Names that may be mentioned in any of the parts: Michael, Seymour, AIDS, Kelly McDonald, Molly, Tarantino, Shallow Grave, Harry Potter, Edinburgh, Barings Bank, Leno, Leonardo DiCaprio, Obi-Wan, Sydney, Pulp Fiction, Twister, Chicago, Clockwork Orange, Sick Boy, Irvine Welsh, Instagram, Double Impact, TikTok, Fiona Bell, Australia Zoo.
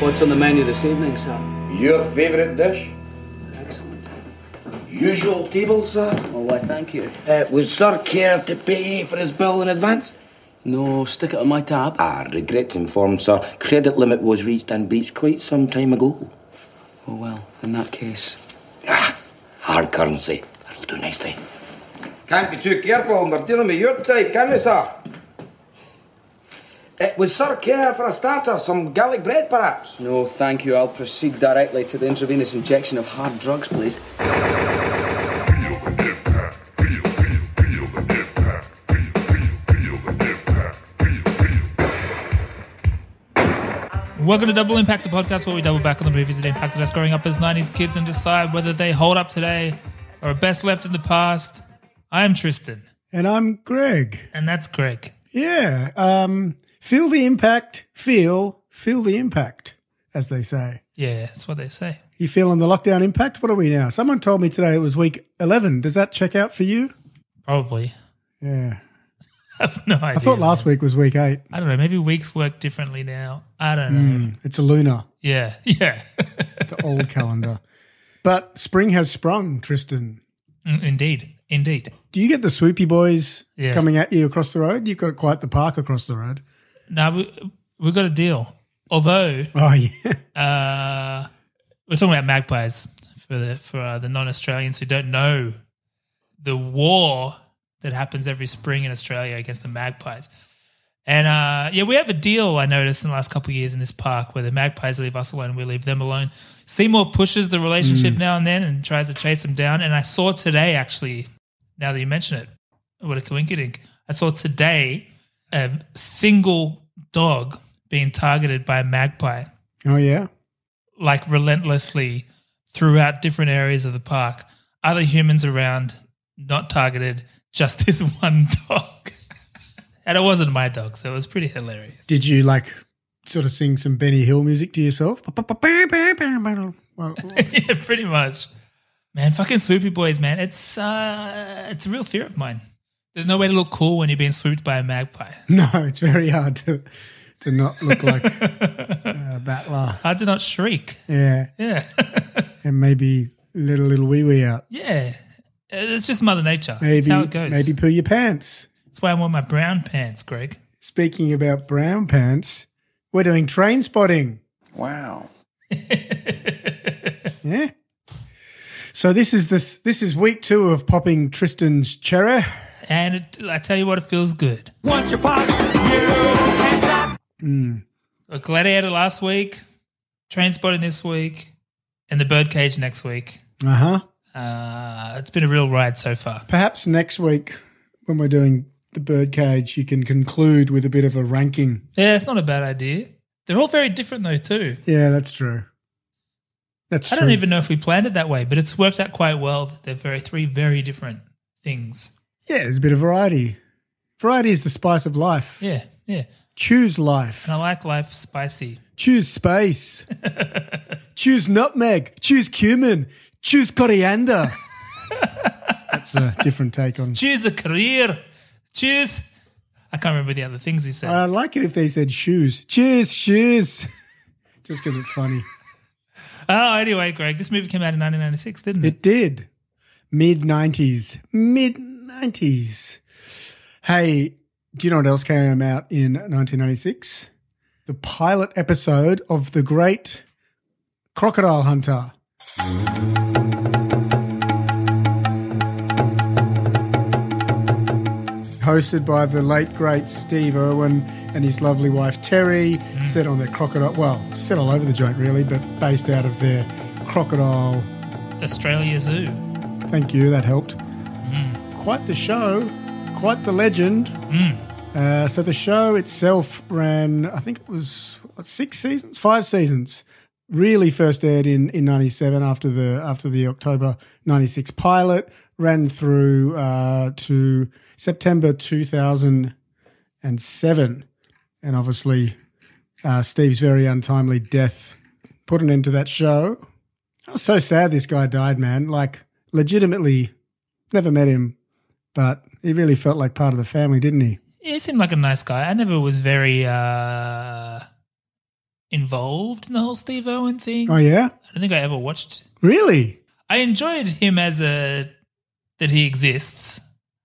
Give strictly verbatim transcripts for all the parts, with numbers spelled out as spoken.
What's on the menu this evening, sir? Your favourite dish? Excellent. Usual table, sir? Oh, why, thank you. Uh, would sir care to pay for his bill in advance? No, stick it on my tab. I regret to inform, sir, credit limit was reached in Beach quite some time ago. Oh, well, in that case... Ah, hard currency. That'll do nicely. Can't be too careful when we're dealing with your type, can we, sir? It was sir care for a starter, some garlic bread, perhaps? No, thank you. I'll proceed directly to the intravenous injection of hard drugs, please. Welcome to Double Impact, the podcast where we double back on the movies that impacted us growing up as nineties kids and decide whether they hold up today or are best left in the past. I am Tristan. And I'm Greg. And that's Greg. Yeah. Um, feel the impact, feel, feel the impact, as they say. Yeah, that's what they say. You feeling the lockdown impact? What are we now? Someone told me today it was week eleven. Does that check out for you? Probably. Yeah. I have no idea. I thought last man. week was week eight. I don't know. Maybe weeks work differently now. I don't know. Mm, it's a lunar. Yeah, yeah. The old calendar. But spring has sprung, Tristan. Indeed, indeed. Do you get the swoopy boys yeah. coming at you across the road? You've got quite the park across the road. No, we, we've got a deal. Although oh, yeah. uh, we're talking about magpies for the, for uh, the non-Australians who don't know the war that happens every spring in Australia against the magpies. And, uh, yeah, we have a deal, I noticed, in the last couple of years in this park where the magpies leave us alone, we leave them alone. Seymour pushes the relationship mm. now and then and tries to chase them down. And I saw today, actually, now that you mention it, what a coinkydink, I saw today a single dog being targeted by a magpie. Oh, yeah? Like relentlessly throughout different areas of the park. Other humans around, not targeted, just this one dog. And it wasn't my dog, so it was pretty hilarious. Did you, like, sort of sing some Benny Hill music to yourself? Yeah, pretty much. Man, fucking swoopy boys, man. It's uh, it's a real fear of mine. There's no way to look cool when you're being swooped by a magpie. No, it's very hard to to not look like a battler. It's hard to not shriek. Yeah. Yeah. And maybe little, little wee-wee out. Yeah. It's just Mother Nature. Maybe, it's how it goes. Maybe poo your pants. That's why I want my brown pants, Greg. Speaking about brown pants, we're doing train spotting. Wow. Yeah. So this is this this is week two of popping Tristan's cherry. And it, I tell you what, it feels good. Once you pop, you can't stop. Mm. A Gladiator last week, train spotting this week, and the Birdcage next week. Uh-huh. Uh, it's been a real ride so far. Perhaps next week when we're doing the Birdcage, you can conclude with a bit of a ranking. Yeah, it's not a bad idea. They're all very different though too. Yeah, that's true. That's I true. don't even know if we planned it that way, but it's worked out quite well that they're very three very different things. Yeah, there's a bit of variety. Variety is the spice of life. Yeah, yeah. Choose life. And I like life spicy. Choose space. Choose nutmeg. Choose cumin. Choose coriander. That's a different take on. Choose a career. Choose. I can't remember the other things he said. I like it if they said shoes. Cheers, shoes. Just because it's funny. Oh, anyway, Greg, this movie came out in nineteen ninety-six, didn't it? It did. Mid nineties. Mid nineties. Hey, do you know what else came out in nineteen ninety-six? The pilot episode of The Great Crocodile Hunter. Hosted by the late, great Steve Irwin and his lovely wife Terry, mm. set on their crocodile, well, set all over the joint really, but based out of their crocodile. Australia Zoo. Thank you, that helped. Mm. Quite the show, quite the legend. Mm. Uh, so the show itself ran, I think it was what, six seasons, five seasons, really first aired in, in ninety-seven after the after the October ninety-six pilot, ran through uh, to September two thousand seven, and obviously uh, Steve's very untimely death put an end to that show. I was so sad this guy died, man, like legitimately never met him, but he really felt like part of the family, didn't he? He seemed like a nice guy. I never was very uh, involved in the whole Steve Irwin thing. Oh, yeah? I don't think I ever watched. Really? I enjoyed him as a – that he exists.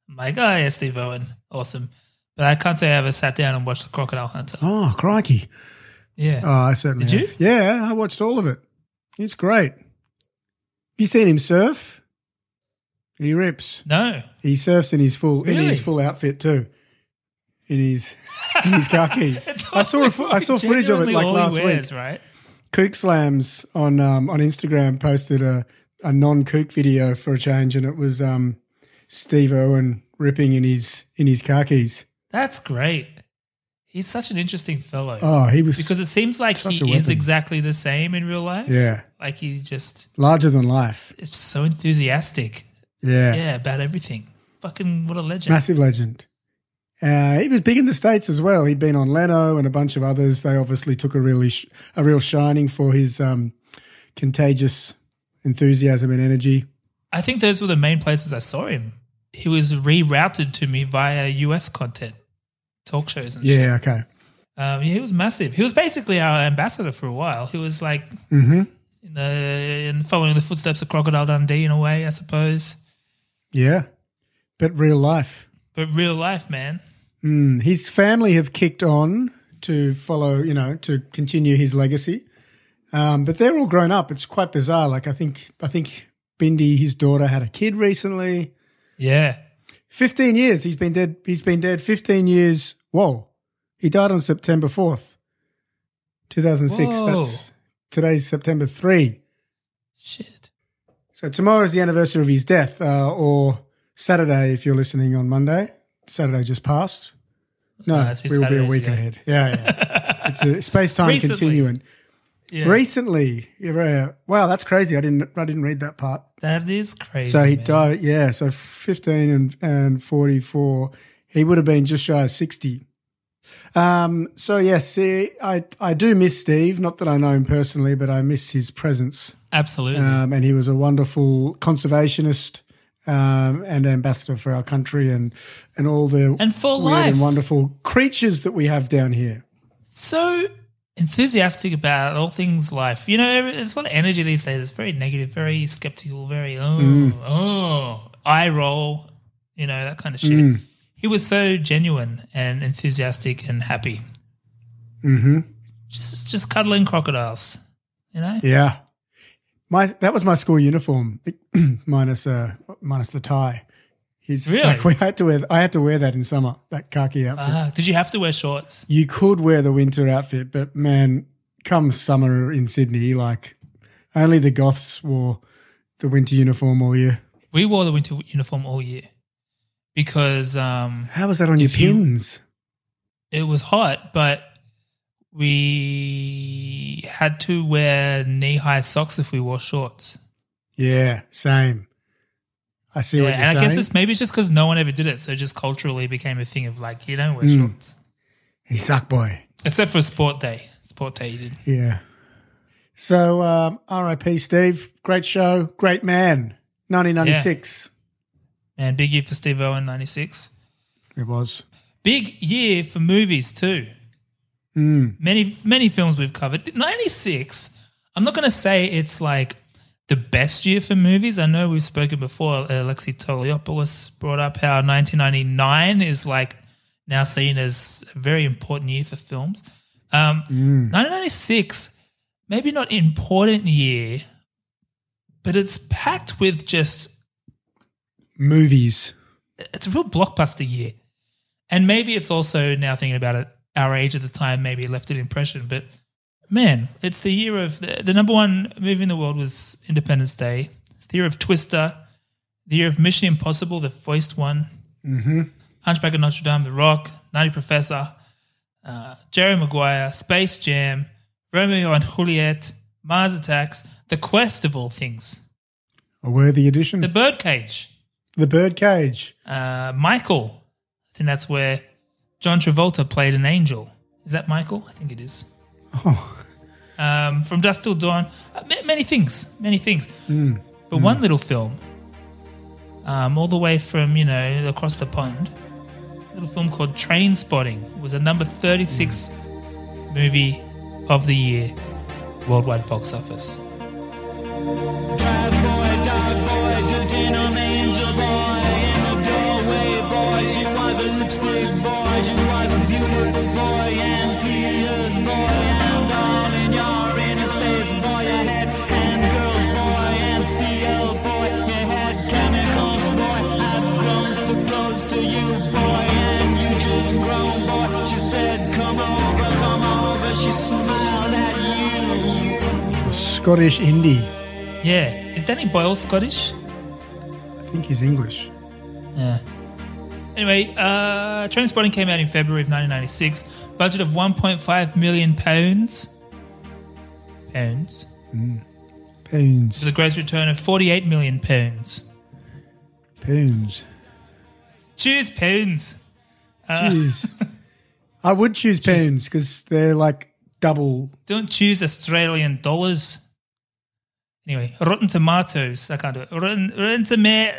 I'm like, oh, yeah, Steve Irwin, awesome. But I can't say I ever sat down and watched The Crocodile Hunter. Oh, crikey. Yeah. Oh, I certainly Did have. you? Yeah, I watched all of it. It's great. Have you seen him surf? He rips. No. He surfs in his full really? in his full outfit too. In his in his khakis. I saw a, I saw footage of it like last wears, week. Right? Kook Slams on um, on Instagram posted a a non-kook video for a change, and it was um, Steve Irwin ripping in his in his khakis. That's great. He's such an interesting fellow. Oh, he was because it seems like he is exactly the same in real life. Yeah, like he just larger than life. It's so enthusiastic. Yeah, yeah, about everything. Fucking what a legend! Massive legend. Uh, he was big in the States as well. He'd been on Leno and a bunch of others. They obviously took a really sh- a real shining for his um, contagious enthusiasm and energy. I think those were the main places I saw him. He was rerouted to me via U S content, talk shows and shit. Yeah, okay. Um, yeah, he was massive. He was basically our ambassador for a while. He was like mm-hmm. in the in following the footsteps of Crocodile Dundee in a way, I suppose. Yeah, but real life. But real life, man. Mm, his family have kicked on to follow, you know, to continue his legacy. Um, but they're all grown up. It's quite bizarre. Like I think I think Bindi, his daughter, had a kid recently. Yeah. Fifteen years. He's been dead. He's been dead fifteen years. Whoa. He died on September fourth, two thousand six. Whoa. That's today's September third. Shit. So tomorrow is the anniversary of his death, uh, or Saturday if you're listening on Monday. Saturday just passed. No, uh, we will Saturdays, be a week yeah. ahead. Yeah, yeah. It's a space-time Recently. continuum. Yeah. Recently. Wow, that's crazy. I didn't I didn't read that part. That is crazy. So he man. died, yeah, so fifteen and, and forty-four. He would have been just shy of sixty. Um. So, yes, see, I, I do miss Steve. Not that I know him personally, but I miss his presence. Absolutely. Um, and he was a wonderful conservationist um, and ambassador for our country and, and all the and for weird life. and wonderful creatures that we have down here. So enthusiastic about all things life. You know, there's a lot of energy these days. It's very negative, very skeptical, very, oh, mm. oh, eye roll, you know, that kind of shit. Mm. He was so genuine and enthusiastic and happy. Mm-hmm. Just, just cuddling crocodiles, you know? Yeah. My that was my school uniform, minus uh minus the tie. His, really, like we had to wear. I had to wear that in summer. That khaki outfit. Uh, did you have to wear shorts? You could wear the winter outfit, but man, come summer in Sydney, like only the goths wore the winter uniform all year. We wore the winter uniform all year because um, how was that on your pins? You, it was hot, but. We had to wear knee-high socks if we wore shorts. Yeah, same. I see yeah, what you're and saying. And I guess it's maybe just because no one ever did it, so it just culturally became a thing of like, you don't wear mm. shorts. You suck, boy. Except for sport day. Sport day you did. Yeah. So um, R I P Steve, great show, great man, nineteen ninety-six. Yeah. Man, big year for Steve Irwin, ninety-six. It was. Big year for movies too. Mm. Many many films we've covered. ninety-six, I'm not going to say it's like the best year for movies. I know we've spoken before, Alexei Toliopoulos brought up how nineteen ninety-nine is like now seen as a very important year for films. Um, mm. nineteen ninety-six, maybe not important year, but it's packed with just movies. It's a real blockbuster year. And maybe it's also, now thinking about it, our age at the time maybe left an impression, but man, it's the year of the, the number one movie in the world was Independence Day. It's the year of Twister, the year of Mission Impossible, the first one, mm-hmm. Hunchback of Notre Dame, The Rock, ninety Professor, uh, Jerry Maguire, Space Jam, Romeo and Juliet, Mars Attacks, The Quest of all things, a worthy addition, The Birdcage, The Birdcage, uh, Michael. I think that's where John Travolta played an angel. Is that Michael? I think it is. Oh. Um, From Dusk Till Dawn. Many things, many things. Mm. But mm. one little film, um, all the way from, you know, across the pond, a little film called Trainspotting was a number thirty-six mm. movie of the year worldwide box office. Scottish indie. Yeah. Is Danny Boyle Scottish? I think he's English. Yeah. Anyway, uh, Trainspotting came out in February of nineteen ninety-six. Budget of one point five million pounds. Pounds. Pounds. Mm. Pounds. With a gross return of forty-eight million pounds. Pounds. Pounds. Choose pounds. Choose. Uh, I would choose, choose. pounds because they're like double. Don't choose Australian dollars. Anyway, Rotten Tomatoes. I can't do it. Rotten, rotten Tomatoes.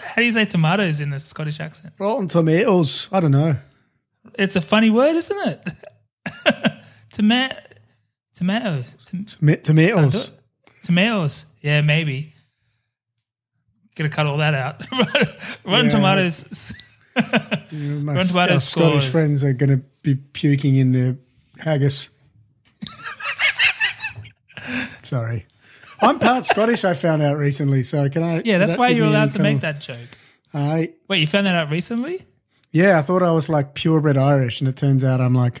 How do you say tomatoes in a Scottish accent? Rotten Tomatoes. I don't know. It's a funny word, isn't it? Toma- tomatoes. Tom- Toma- tomatoes. Tomatoes. Yeah, maybe. Gonna cut all that out. Rotten yeah. Tomatoes. Yeah, my Rotten Tomatoes scores. Scottish friends are gonna be puking in their haggis. Sorry. I'm part Scottish, I found out recently, so can I... Yeah, that's that why you're allowed to kind of make that joke. I, Wait, you found that out recently? Yeah, I thought I was like purebred Irish, and it turns out I'm like...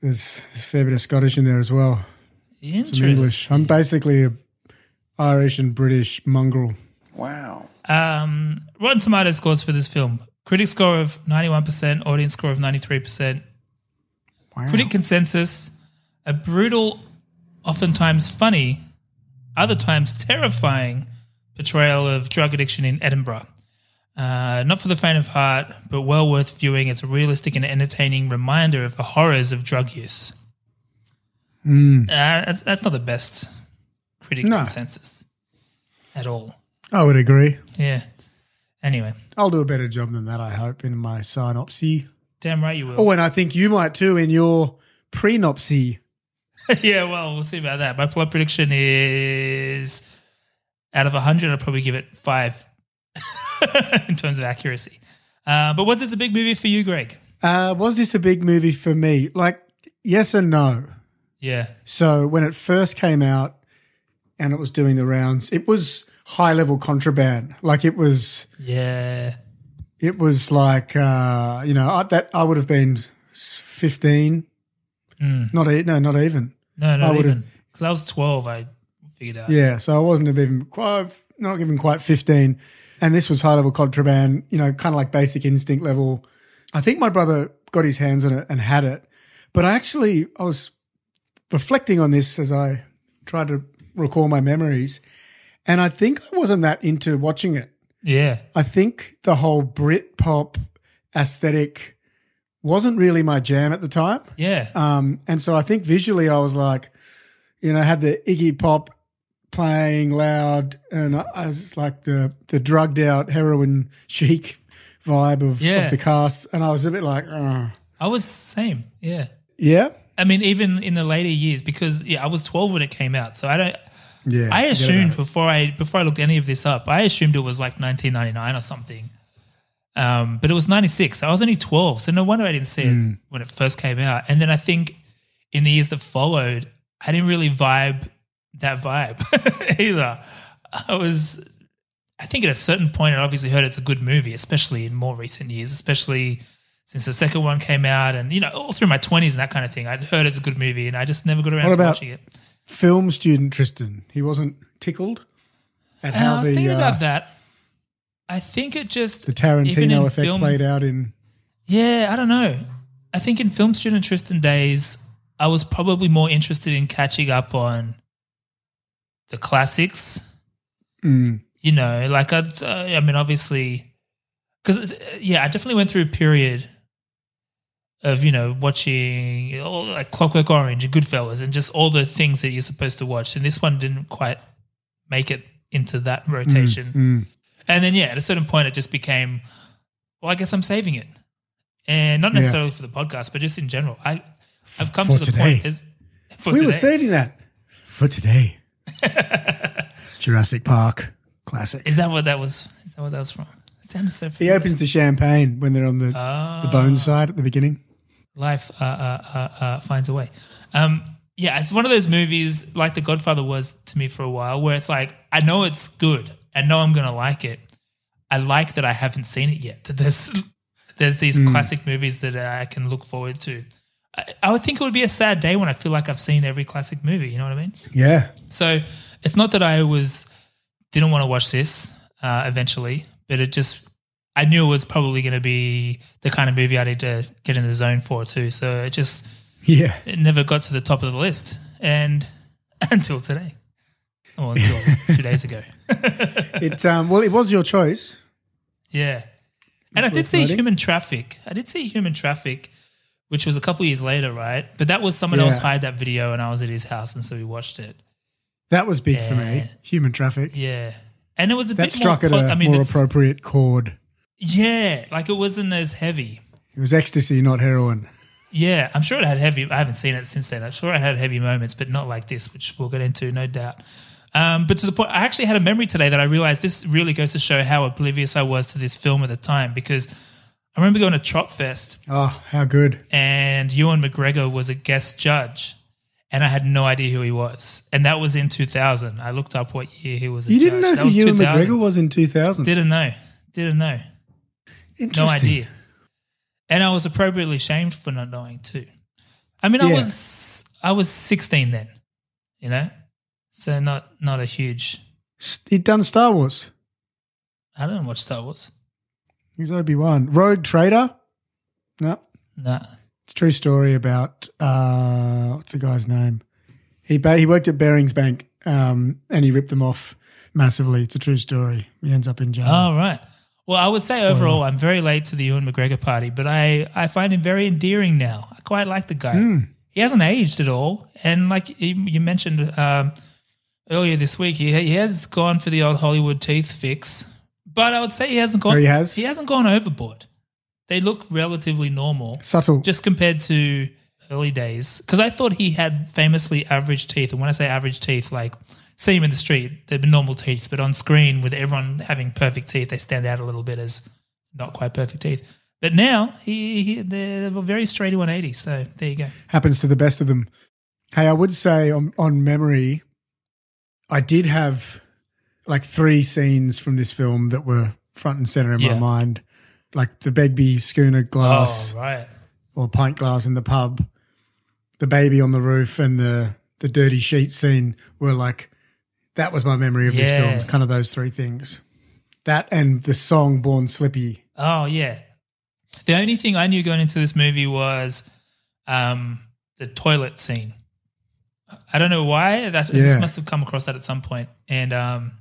There's, there's a fair bit of Scottish in there as well. Interesting. Some English. I'm basically a Irish and British mongrel. Wow. Um, Rotten Tomatoes scores for this film. Critic score of ninety-one percent, audience score of ninety-three percent. Wow. Critic consensus, a brutal... oftentimes funny, other times terrifying portrayal of drug addiction in Edinburgh. Uh, not for the faint of heart, but well worth viewing as a realistic and entertaining reminder of the horrors of drug use. Mm. Uh, that's, that's not the best critic no. consensus at all. I would agree. Yeah. Anyway. I'll do a better job than that, I hope, in my synopsis. Damn right you will. Oh, and I think you might too in your prenopsis. Yeah, well, we'll see about that. My plot prediction is out of one hundred, I'll probably give it five in terms of accuracy. Uh, but was this a big movie for you, Greg? Uh, was this a big movie for me? Like, yes and no. Yeah. So when it first came out and it was doing the rounds, it was high-level contraband. Like it was – Yeah. It was like, uh, you know, I, that I would have been fifteen. Mm. Not a, no, not even. No, not I even. Because I was twelve, I figured out. Yeah, so I wasn't even quite, not even quite fifteen. And this was high-level contraband, you know, kind of like Basic Instinct level. I think my brother got his hands on it and had it. But I actually, I was reflecting on this as I tried to recall my memories, and I think I wasn't that into watching it. Yeah. I think the whole Britpop aesthetic wasn't really my jam at the time. Yeah. Um, and so I think visually I was like, you know, I had the Iggy Pop playing loud and I, I was like the, the drugged out heroin chic vibe of, yeah. of the cast, and I was a bit like, oh. I was the same, yeah. Yeah? I mean, even in the later years, because, yeah, I was twelve when it came out, so I don't – Yeah. I assumed before I before I looked any of this up, I assumed it was like nineteen ninety-nine or something. Um, but it was ninety-six. I was only twelve, so no wonder I didn't see it mm. when it first came out. And then I think in the years that followed, I didn't really vibe that vibe either. I was, I think at a certain point I obviously heard it's a good movie, especially in more recent years, especially since the second one came out and, you know, all through my twenties and that kind of thing. I'd heard it's a good movie and I just never got around what to about watching it. Film student Tristan, he wasn't tickled at uh, how the I was the, thinking uh, about that. I think it just... The Tarantino effect film, played out in... Yeah, I don't know. I think in film student Tristan days, I was probably more interested in catching up on the classics. Mm. You know, like, I'd, uh, I mean, obviously... Because, yeah, I definitely went through a period of, you know, watching all, like Clockwork Orange and Goodfellas and just all the things that you're supposed to watch, and this one didn't quite make it into that rotation. Mm, mm. And then, yeah, at a certain point it just became, well, I guess I'm saving it. And not necessarily yeah. for the podcast, but just in general. I I've come for to the today. point. Is, for we today. were saving that for today. Jurassic Park classic. Is that what that was? Is that what that was from? It sounds so familiar. He opens the champagne when they're on the oh. the bone side at the beginning. Life uh, uh, uh, uh, finds a way. Um, yeah, it's one of those movies like The Godfather was to me for a while, where it's like I know it's good, I know I'm going to like it. I like that I haven't seen it yet. That there's there's these mm. classic movies that I can look forward to. I, I would think it would be a sad day when I feel like I've seen every classic movie. You know what I mean? Yeah. So it's not that I was didn't want to watch this uh, eventually, but it just I knew it was probably going to be the kind of movie I need to get in the zone for too. So it just yeah, it never got to the top of the list, and until today. Or until two days ago. it um, well, it was your choice. Yeah, and I did see Human Traffic. I did see Human Traffic, which was a couple of years later, right? But that was someone yeah. else hired that video, and I was at his house, and so we watched it. That was big and, for me. Human Traffic. Yeah, and it was a that bit struck more, at a I mean, more appropriate chord. Yeah, like it wasn't as heavy. It was ecstasy, not heroin. Yeah, I'm sure it had heavy. I haven't seen it since then. I'm sure it had heavy moments, but not like this, which we'll get into, no doubt. Um, but to the point, I actually had a memory today that I realized this really goes to show how oblivious I was to this film at the time, because I remember going to Tropfest. Oh, how good. And Ewan McGregor was a guest judge, and I had no idea who he was. And that was in two thousand. I looked up what year he was a judge. You didn't know who Ewan McGregor was in two thousand? Didn't know. Didn't know. Interesting. No idea. And I was appropriately shamed for not knowing too. I mean, yeah. I was I was sixteen then, you know? So not not a huge. He'd done Star Wars. I didn't watch Star Wars. He's Obi-Wan. Rogue Trader? No. No. It's a true story about, uh, what's the guy's name? He ba- he worked at Barings Bank um, and he ripped them off massively. It's a true story. He ends up in jail. Oh, right. Well, I would say Spoiler. overall I'm very late to the Ewan McGregor party, but I, I find him very endearing now. I quite like the guy. Mm. He hasn't aged at all. And like you, you mentioned um, – earlier this week, he he has gone for the old Hollywood teeth fix, but I would say he hasn't gone. Oh, he has. He hasn't gone overboard. They look relatively normal, subtle, just compared to early days. Because I thought he had famously average teeth, and when I say average teeth, like see him in the street, they'd be normal teeth, but on screen with everyone having perfect teeth, they stand out a little bit as not quite perfect teeth. But now he, he they're very straight to one eighty. So there you go. Happens to the best of them. Hey, I would say on on memory. I did have like three scenes from this film that were front and centre in yeah. my mind, like the Begbie schooner glass oh, right. or pint glass in the pub, the baby on the roof and the, the dirty sheet scene were like that was my memory of yeah. this film, kind of those three things. That and the song Born Slippy. Oh, yeah. The only thing I knew going into this movie was um, the toilet scene. I don't know why. That yeah. must have come across that at some point. And um,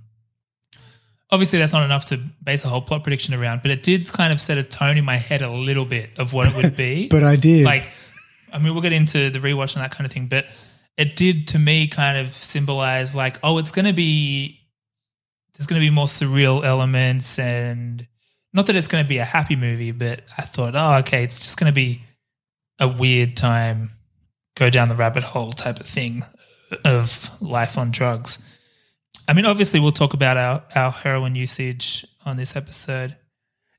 obviously that's not enough to base a whole plot prediction around, but it did kind of set a tone in my head a little bit of what it would be. But I did. Like, I mean, we'll get into the rewatch and that kind of thing, but it did to me kind of symbolize like, oh, it's going to be – there's going to be more surreal elements, and not that it's going to be a happy movie, but I thought, oh, okay, it's just going to be a weird time. Go down the rabbit hole type of thing of life on drugs. I mean, obviously we'll talk about our, our heroin usage on this episode.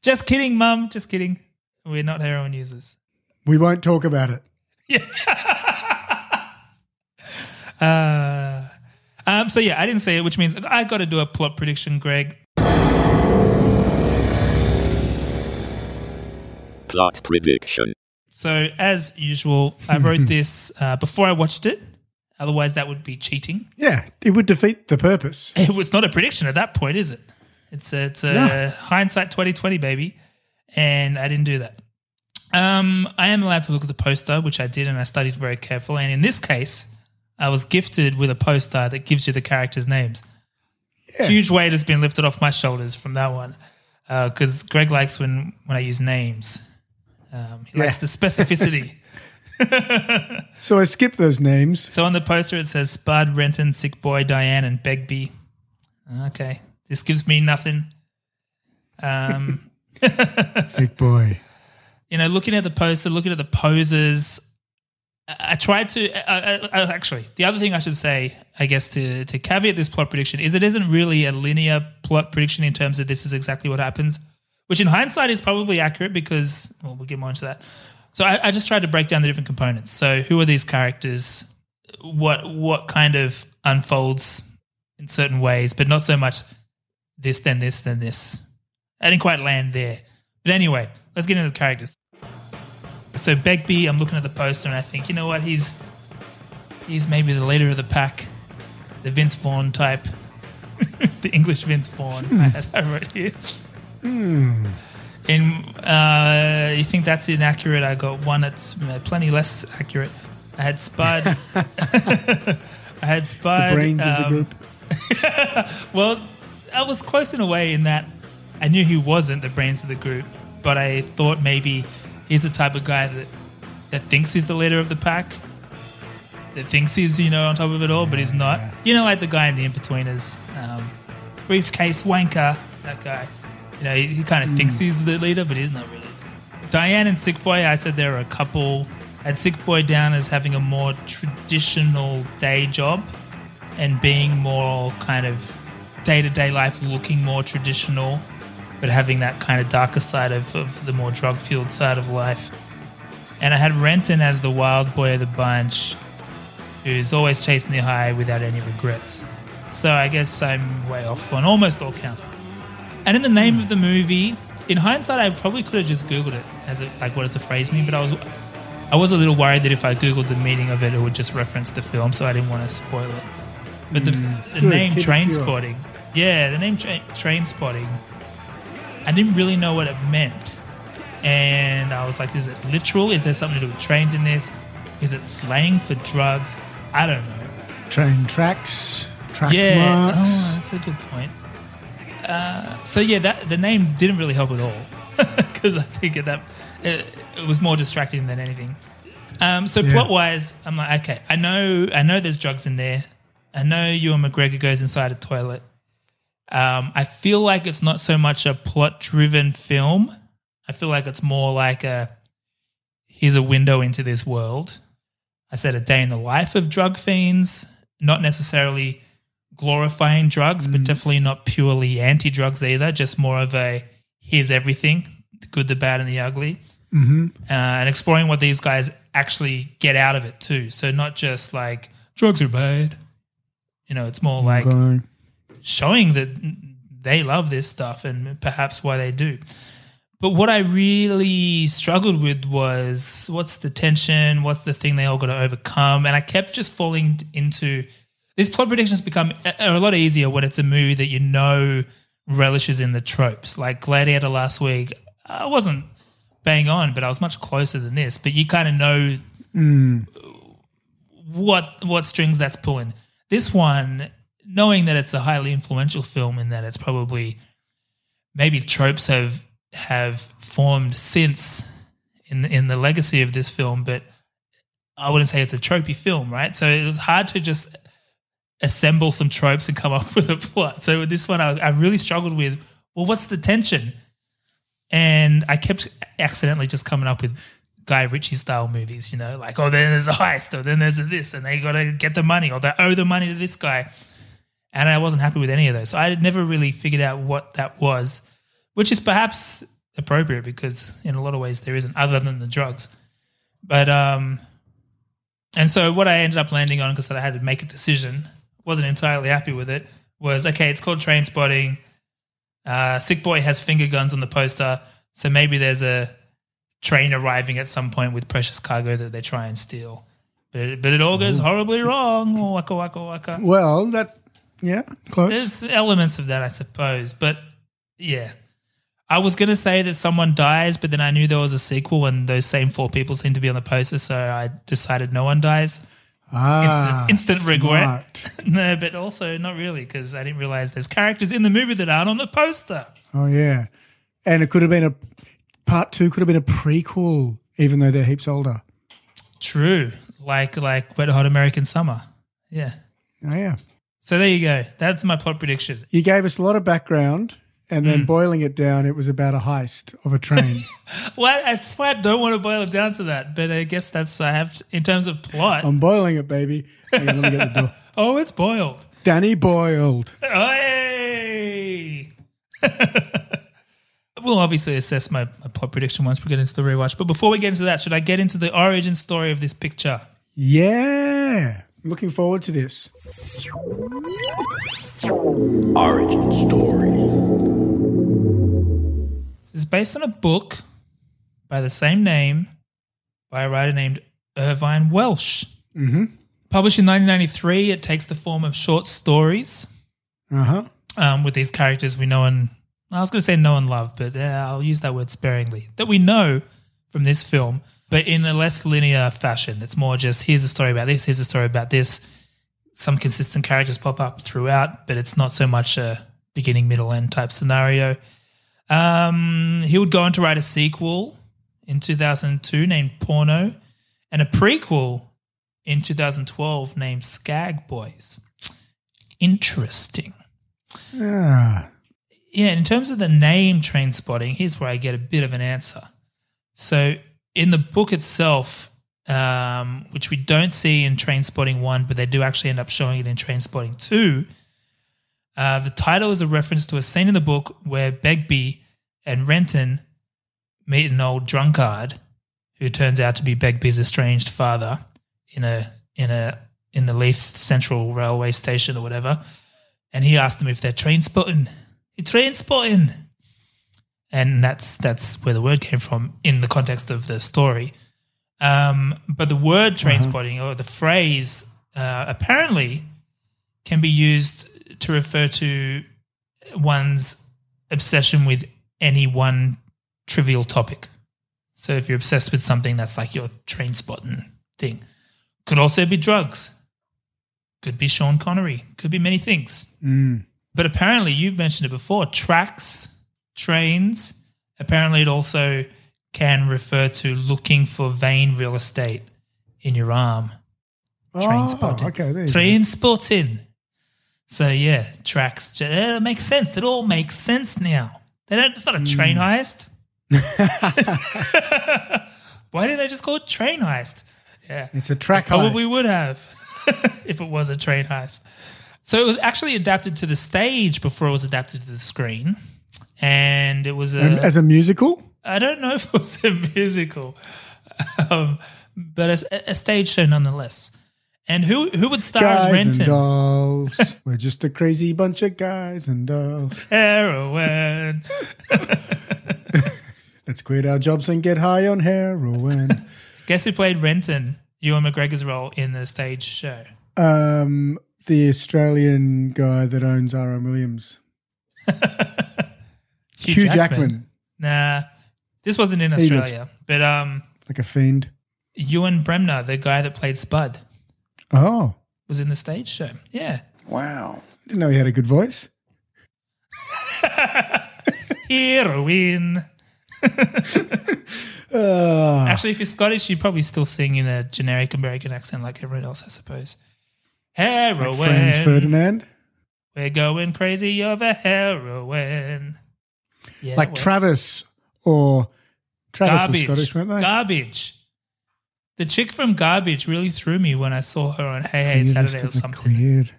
Just kidding, Mum. Just kidding. We're not heroin users. We won't talk about it. Yeah. uh, um, so, yeah, I didn't say it, which means I got to do a plot prediction, Greg. Plot prediction. So as usual, I wrote this uh, before I watched it. Otherwise, that would be cheating. Yeah, it would defeat the purpose. It was not a prediction at that point, is it? It's a, it's a no. hindsight twenty twenty, baby, and I didn't do that. Um, I am allowed to look at the poster, which I did, and I studied very carefully. And in this case, I was gifted with a poster that gives you the characters' names. Yeah. Huge weight has been lifted off my shoulders from that one, because uh, Greg likes when, when I use names. Um, he yeah. likes the specificity. So I skipped those names. So on the poster it says Spud, Renton, Sick Boy, Diane and Begbie. Okay. This gives me nothing. Um, Sick Boy. You know, looking at the poster, looking at the poses, I tried to uh, – uh, actually, the other thing I should say, I guess, to, to caveat this plot prediction is it isn't really a linear plot prediction in terms of this is exactly what happens, which in hindsight is probably accurate because – well, we'll get more into that. So I, I just tried to break down the different components. So who are these characters? What what kind of unfolds in certain ways, but not so much this, then this, then this. I didn't quite land there. But anyway, let's get into the characters. So Begbie, I'm looking at the poster and I think, you know what, he's he's maybe the leader of the pack, the Vince Vaughn type, the English Vince Vaughn mm. I had I wrote here. Mm. And uh, you think that's inaccurate? I got one that's plenty less accurate. I had Spud. I had Spud. The brains um, of the group. Well, I was close in a way in that I knew he wasn't the brains of the group, but I thought maybe he's the type of guy that, that thinks he's the leader of the pack, that thinks he's, you know, on top of it all, yeah, but he's not. Yeah. You know, like the guy in the Inbetweeners, um, briefcase wanker, that guy. You know, he, he kind of mm. thinks he's the leader, but he's not really. Diane and Sick Boy, I said they were a couple. I had Sick Boy down as having a more traditional day job and being more kind of day-to-day life, looking more traditional, but having that kind of darker side of, of the more drug-fueled side of life. And I had Renton as the wild boy of the bunch who's always chasing the high without any regrets. So I guess I'm way off on almost all counts. And in the name of the movie, in hindsight, I probably could have just Googled it, as it, like what does the phrase mean, but I was I was a little worried that if I Googled the meaning of it, it would just reference the film, so I didn't want to spoil it. But the, mm. the Good, name Trainspotting, yeah, the name tra- Trainspotting, I didn't really know what it meant. And I was like, is it literal? Is there something to do with trains in this? Is it slang for drugs? I don't know. Train tracks, track yeah. marks. Oh, that's a good point. Uh, so, yeah, that the name didn't really help at all because I think at that it, it was more distracting than anything. Um, so yeah. Plot-wise, I'm like, okay, I know I know there's drugs in there. I know Ewan McGregor goes inside a toilet. Um, I feel like it's not so much a plot-driven film. I feel like it's more like a here's a window into this world. I said a day in the life of drug fiends, not necessarily glorifying drugs, mm. but definitely not purely anti-drugs either, just more of a here's everything, the good, the bad, and the ugly, mm-hmm. uh, and exploring what these guys actually get out of it too. So not just like drugs are bad. You know, it's more like... Okay. Showing that they love this stuff and perhaps why they do. But what I really struggled with was what's the tension, what's the thing they all got to overcome, and I kept just falling into – these plot predictions become are a lot easier when it's a movie that you know relishes in the tropes. Like Gladiator last week, I wasn't bang on, but I was much closer than this. But you kind of know mm. what what strings that's pulling. This one – knowing that it's a highly influential film and that it's probably maybe tropes have have formed since in the, in the legacy of this film, but I wouldn't say it's a tropey film, right? So it was hard to just assemble some tropes and come up with a plot. So with this one I, I really struggled with, well, what's the tension? And I kept accidentally just coming up with Guy Ritchie-style movies, you know, like, oh, then there's a heist or then there's a this and they got to get the money or they owe the money to this guy. And I wasn't happy with any of those. So I had never really figured out what that was, which is perhaps appropriate because in a lot of ways there isn't other than the drugs. But um, and so what I ended up landing on because I had to make a decision, wasn't entirely happy with it, was, okay, it's called Trainspotting. Uh, Sick Boy has finger guns on the poster, so maybe there's a train arriving at some point with precious cargo that they try and steal. But, but it all goes Ooh. horribly wrong. Oh, waka, waka, waka. Well, that... Yeah, close. There's elements of that, I suppose. But, yeah, I was going to say that someone dies, but then I knew there was a sequel and those same four people seem to be on the poster, so I decided no one dies. Ah, Instant, instant regret. No, but also not really because I didn't realize there's characters in the movie that aren't on the poster. Oh, yeah. And it could have been a part two could have been a prequel even though they're heaps older. True, like like Wet Hot American Summer. Yeah. Oh, yeah. So there you go. That's my plot prediction. You gave us a lot of background And then mm. boiling it down, it was about a heist of a train. Well, that's why I don't want to boil it down to that, but I guess that's I have to, in terms of plot. I'm boiling it, baby. Hang on, let me get the door. Oh, it's boiled. Danny boiled. Hey! We'll obviously assess my, my plot prediction once we get into the rewatch. But before we get into that, should I get into the origin story of this picture? Yeah. Looking forward to this. Origin story. It's based on a book by the same name by a writer named Irvine Welsh. Mm-hmm. Published in nineteen ninety-three, it takes the form of short stories uh-huh. um, with these characters we know and I was going to say know and love, but uh, I'll use that word sparingly, that we know from this film, but in a less linear fashion. It's more just here's a story about this, here's a story about this. Some consistent characters pop up throughout, but it's not so much a beginning, middle, end type scenario. Um, he would go on to write a sequel in two thousand two named Porno and a prequel in two thousand twelve named Skag Boys. Interesting. Yeah. Yeah, in terms of the name Trainspotting, here's where I get a bit of an answer. So in the book itself, um, which we don't see in Trainspotting one, but they do actually end up showing it in Trainspotting two, uh, the title is a reference to a scene in the book where Begbie and Renton meet an old drunkard who turns out to be Begbie's estranged father in a in a in the Leith Central Railway Station or whatever, and he asks them if they're Trainspotting. It's Trainspotting. And that's that's where the word came from in the context of the story. Um, but the word Trainspotting uh-huh. or the phrase uh, apparently can be used to refer to one's obsession with any one trivial topic. So if you're obsessed with something, that's like your Trainspotting thing. Could also be drugs. Could be Sean Connery. Could be many things. Mm. But apparently, you mentioned it before, tracks, trains, apparently it also can refer to looking for vein real estate in your arm. Trainspotting. Oh, okay, there Trainspotting. So, yeah, tracks. It makes sense. It all makes sense now. They don't. It's not a train mm. heist. Why didn't they just call it train heist? Yeah, it's a track I probably heist. Would have if it was a train heist. So it was actually adapted to the stage before it was adapted to the screen, and it was a, as a musical. I don't know if it was a musical, um, but a, a stage show nonetheless. And who who would star guys as Renton? And dolls. We're just a crazy bunch of guys and dolls. Heroin. Let's quit our jobs and get high on heroin. Guess who played Renton, Ewan McGregor's role in the stage show? Um. The Australian guy that owns R M Williams. Hugh, Hugh Jackman. Jackman. Nah, this wasn't in he Australia. Looks, but um, like a fiend. Ewan Bremner, the guy that played Spud. Oh. Was in the stage show. Yeah. Wow. I didn't know he had a good voice. Heroin. uh. Actually, if you're Scottish, you'd probably still sing in a generic American accent like everyone else, I suppose. Heroin. Like Franz Ferdinand. We're going crazy over heroin. Yeah, like Travis or Travis Garbage. Was Scottish, weren't they? Garbage. The chick from Garbage really threw me when I saw her on Hey Hey Saturday or something. Weird.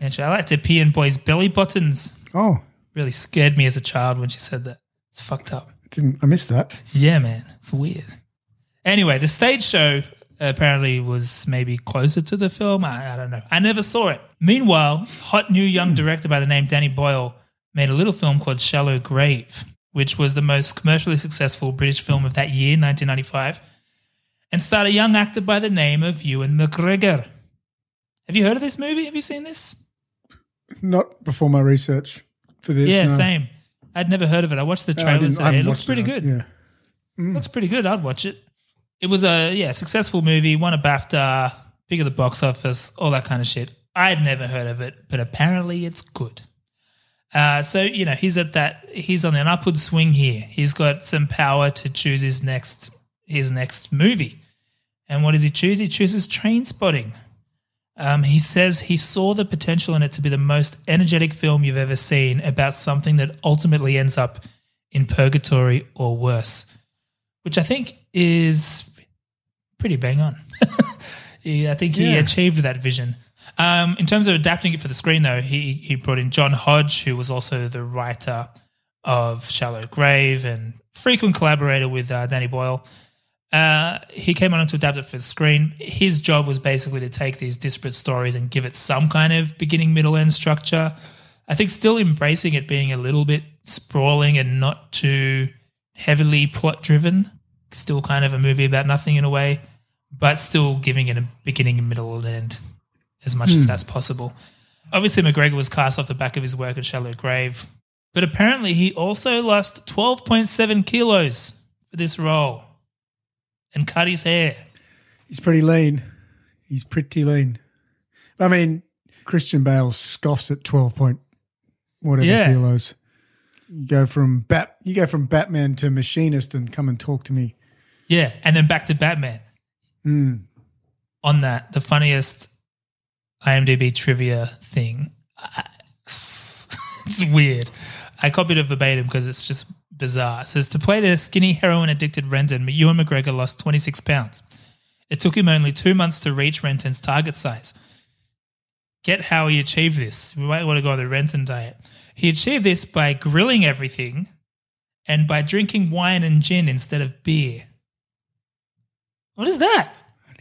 And she, I like to pee in boys' belly buttons. Oh. Really scared me as a child when she said that. It's fucked up. Didn't I missed that. Yeah, man. It's weird. Anyway, the stage show apparently was maybe closer to the film. I, I don't know. I never saw it. Meanwhile, hot new young mm. director by the name Danny Boyle made a little film called Shallow Grave, which was the most commercially successful British film of that year, nineteen ninety-five, and starred a young actor by the name of Ewan McGregor. Have you heard of this movie? Have you seen this? Not before my research for this. Yeah, no. Same. I'd never heard of it. I watched the trailers. No, it looks pretty it, good. Yeah. Mm. Looks pretty good. I'd watch it. It was a, yeah, successful movie, won a BAFTA, big at the box office, all that kind of shit. I'd never heard of it, but apparently it's good. Uh, so, you know, he's at that, he's on an upward swing here. He's got some power to choose his next his next movie. And what does he choose? He chooses Trainspotting. Um, he says he saw the potential in it to be the most energetic film you've ever seen about something that ultimately ends up in purgatory or worse, which I think is pretty bang on. I think he yeah. achieved that vision. Um, in terms of adapting it for the screen, though, he he brought in John Hodge, who was also the writer of Shallow Grave and frequent collaborator with uh, Danny Boyle. Uh, he came on to adapt it for the screen. His job was basically to take these disparate stories and give it some kind of beginning, middle, end structure. I think still embracing it being a little bit sprawling and not too heavily plot-driven, still kind of a movie about nothing in a way, but still giving it a beginning, middle, and end as much mm. as that's possible. Obviously, McGregor was cast off the back of his work at Shallow Grave, but apparently he also lost twelve point seven kilos for this role. And cut his hair. He's pretty lean. He's pretty lean. I mean, Christian Bale scoffs at twelve point whatever yeah. kilos. You go from bat. You go from Batman to machinist, and come and talk to me. Yeah, and then back to Batman. Mm. On that, the funniest IMDb trivia thing. I, it's weird. I copied it verbatim because it's just bizarre. It says, to play the skinny heroin-addicted Renton, Ewan McGregor lost twenty-six pounds. It took him only two months to reach Renton's target size. Get how he achieved this. We might want to go on the Renton diet. He achieved this by grilling everything and by drinking wine and gin instead of beer. What is that?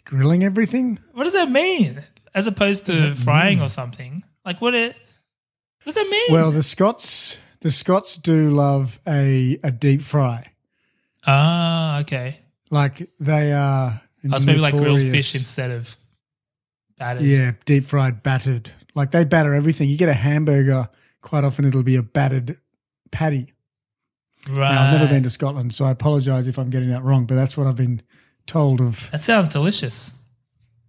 Grilling everything? What does that mean? As opposed to frying mean? or something. Like what, it, what does that mean? Well, the Scots... The Scots do love a, a deep fry. Ah, okay. Like they are. Oh, it's maybe like grilled fish instead of battered. Yeah, deep fried, battered. Like they batter everything. You get a hamburger, quite often it'll be a battered patty. Right. Now, I've never been to Scotland, so I apologise if I'm getting that wrong, but that's what I've been told of. That sounds delicious.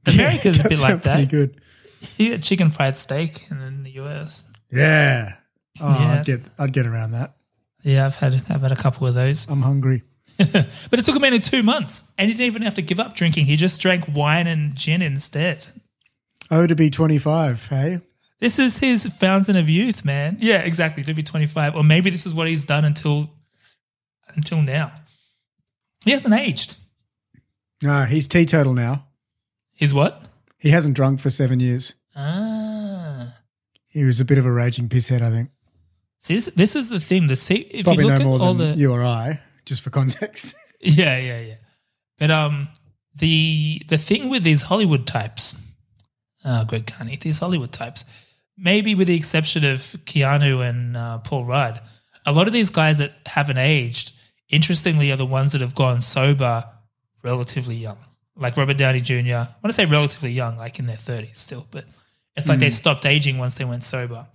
America's yeah, a bit like that. Pretty good. You get chicken fried steak in the U S. Yeah. Oh, yeah, I'd get I'd get around that. Yeah, I've had I've had a couple of those. I'm hungry. But it took him only two months, and he didn't even have to give up drinking. He just drank wine and gin instead. Oh, to be twenty-five, hey? This is his fountain of youth, man. Yeah, exactly, to be twenty-five. Or maybe this is what he's done until until now. He hasn't aged. No, he's teetotal now. He's what? He hasn't drunk for seven years. Ah. He was a bit of a raging pisshead, I think. See, this, this is the thing. The see, if Probably you look no more at all than the, you or I, just for context. Yeah, yeah, yeah. But um, the the thing with these Hollywood types, oh, Greg Carney, these Hollywood types, maybe with the exception of Keanu and uh, Paul Rudd, a lot of these guys that haven't aged, interestingly, are the ones that have gone sober relatively young, like Robert Downey Junior I want to say relatively young, like in their thirties still, but it's like mm. they stopped aging once they went sober,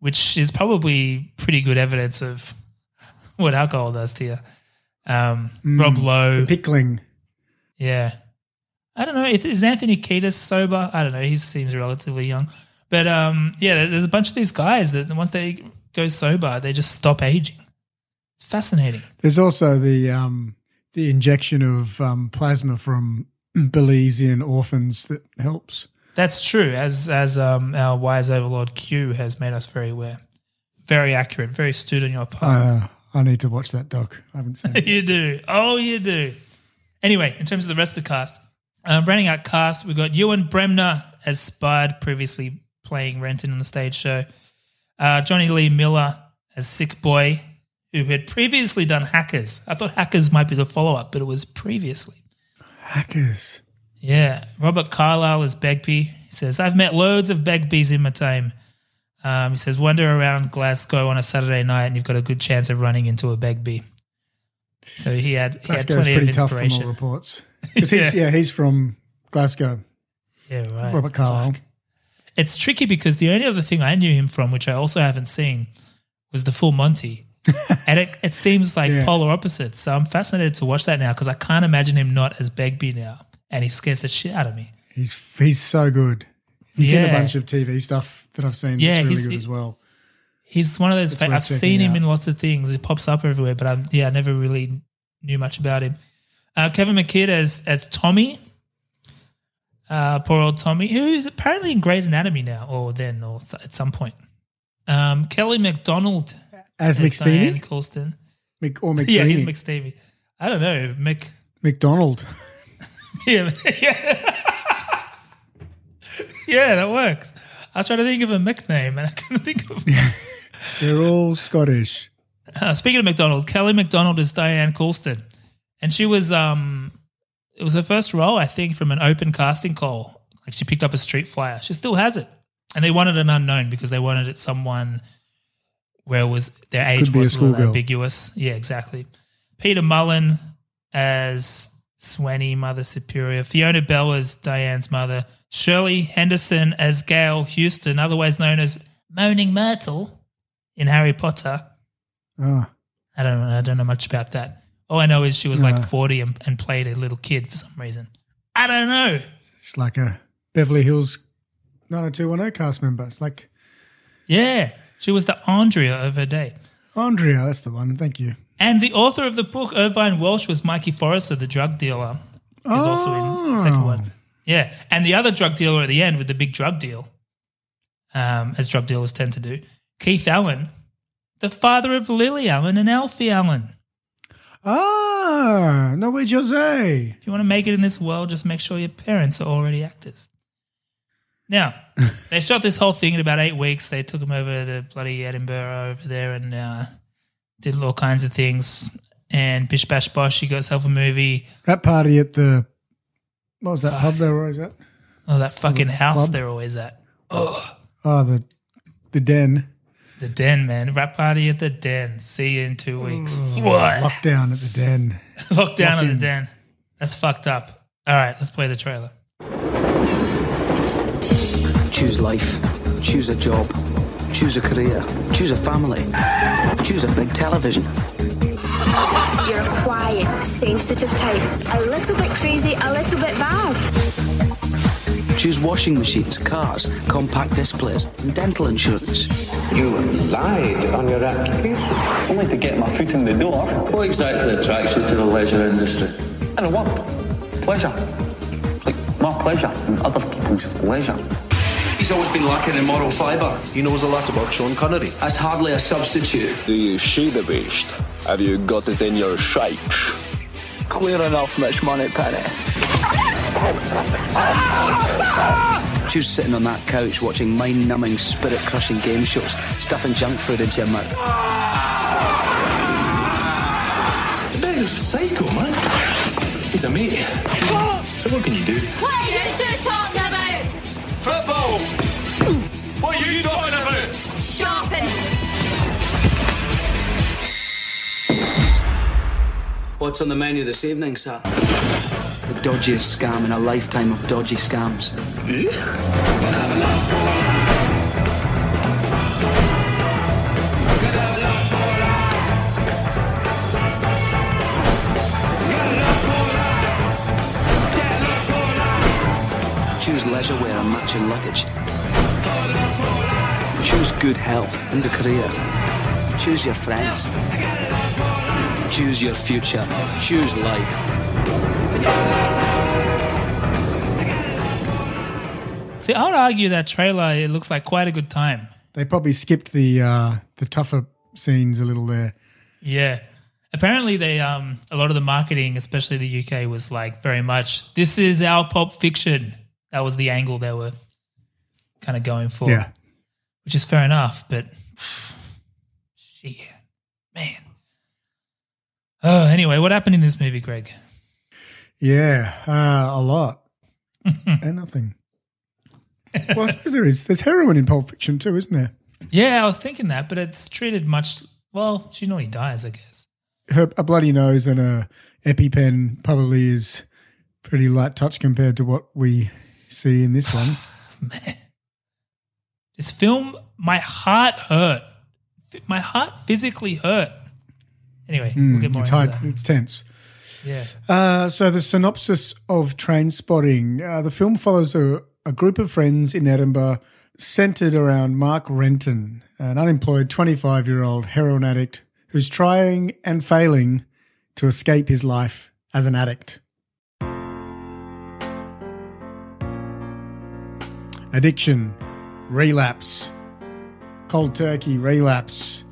which is probably pretty good evidence of what alcohol does to you. Um, mm, Rob Lowe. The pickling. Yeah. I don't know. Is Anthony Kiedis sober? I don't know. He seems relatively young. But, um, yeah, there's a bunch of these guys that once they go sober, they just stop aging. It's fascinating. There's also the um, the injection of um, plasma from Belizean orphans that helps. That's true, as as um, our wise overlord Q has made us very aware. Very accurate, very astute on your part. Uh, I need to watch that doc. I haven't seen it. You do. Oh, you do. Anyway, in terms of the rest of the cast, um, rounding out cast, we've got Ewan Bremner as Spud, previously playing Renton on the stage show. Uh, Johnny Lee Miller as Sick Boy, who had previously done Hackers. I thought Hackers might be the follow-up, but it was previously. Hackers. Yeah, Robert Carlyle is Begbie. He says, I've met loads of Begbies in my time. Um, he says, wander around Glasgow on a Saturday night and you've got a good chance of running into a Begbie. So he had, he had plenty of inspiration. Glasgow's pretty tough from all reports. Because yeah. He's, yeah, he's from Glasgow. Yeah, right. Robert Carlyle. Fuck. It's tricky because the only other thing I knew him from, which I also haven't seen, was The Full Monty. And it, it seems like yeah. polar opposites. So I'm fascinated to watch that now because I can't imagine him not as Begbie now. And he scares the shit out of me. He's he's so good. He's yeah. in a bunch of T V stuff that I've seen yeah, that's really good he, as well. He's one of those, fa- I've seen him out. in lots of things. He pops up everywhere, but I'm, yeah, I never really knew much about him. Uh, Kevin McKidd as as Tommy. uh, poor old Tommy, who is apparently in Grey's Anatomy now, or then, or at some point. Um, Kelly McDonald as, as McSteamy, Colston, Mc, or McSteamy. Yeah, he's McSteamy. I don't know, Mc McDonald. yeah, yeah, yeah, that works. I was trying to think of a Mc name, and I couldn't think of. Yeah. They're all Scottish. Uh, speaking of McDonald, Kelly McDonald is Diane Colston, and she was um, it was her first role, I think, from an open casting call. Like she picked up a street flyer. She still has it, and they wanted an unknown because they wanted it someone where it was their age was a little ambiguous. Yeah, exactly. Peter Mullen as Swanee, Mother Superior. Fiona Bell as Diane's mother. Shirley Henderson as Gail Houston, otherwise known as Moaning Myrtle in Harry Potter. Oh. I don't know, I don't know much about that. All I know is she was no. like forty and, and played a little kid for some reason. I don't know. It's like a Beverly Hills nine oh two one oh cast member. It's like, yeah, she was the Andrea of her day. Andrea, that's the one. Thank you. And the author of the book, Irvine Welsh, was Mikey Forrester, the drug dealer, who's oh. also in the second one. Yeah, and the other drug dealer at the end with the big drug deal, um, as drug dealers tend to do, Keith Allen, the father of Lily Allen and Alfie Allen. Ah, no way, Jose. If you want to make it in this world, just make sure your parents are already actors. Now, they shot this whole thing in about eight weeks. They took him over to bloody Edinburgh over there and uh, did all kinds of things. And bish, bash, bosh, she got herself a movie. That party at the, what was that Fuck. pub they were always at? Oh, that fucking house club? They're always at. Oh, oh the the den. The den, man. Rap party at the den. See you in two weeks. Ooh, what? Lockdown at the den. Lockdown at the den. That's fucked up. All right, let's play the trailer. Choose life. Choose a job. Choose a career. Choose a family. Choose a big television. You're a quiet, sensitive type. A little bit crazy, a little bit bad. Choose washing machines, cars, compact displays, and dental insurance. You lied on your application. Only to get my foot in the door. What exactly attracts you to the leisure industry? I don't want pleasure. Like, my pleasure and other people's leisure. He's always been lacking in moral fibre. He knows a lot about Sean Connery. That's hardly a substitute. Do you see the beast? Have you got it in your shikes? Clear enough, Mitch Moneypenny. Choose sitting on that couch watching mind-numbing, spirit-crushing game shows, stuffing junk food into your mouth. Ben's psycho, man. He's a mate. What? So what can you do? What are you two talking about? Football! What are you talking about? Shopping! What's on the menu this evening, sir? The dodgiest scam in a lifetime of dodgy scams. Eh? Choose leisurewear and matching luggage. Choose good health and a career. Choose your friends. Choose your future. Choose life. See, I would argue that trailer, it looks like quite a good time. They probably skipped the uh, the tougher scenes a little there. Yeah. Apparently they um, a lot of the marketing, especially the U K, was like very much, this is our Pulp Fiction. That was the angle they were kind of going for. Yeah. Which is fair enough, but shit, man. Oh, anyway, what happened in this movie, Greg? Yeah, uh, a lot and nothing. Well, I suppose there is. There's heroin in Pulp Fiction too, isn't there? Yeah, I was thinking that, but it's treated much. Well, she normally dies, I guess. Her, a bloody nose and a EpiPen probably is pretty light touch compared to what we see in this one. Man, this film, my heart hurt. My heart physically hurt. Anyway, mm, we'll get more into that. It's tense. Yeah. Uh, so the synopsis of Trainspotting. Uh, the film follows a, a group of friends in Edinburgh centred around Mark Renton, an unemployed twenty-five-year-old heroin addict who's trying and failing to escape his life as an addict. addiction, relapse, cold turkey, relapse,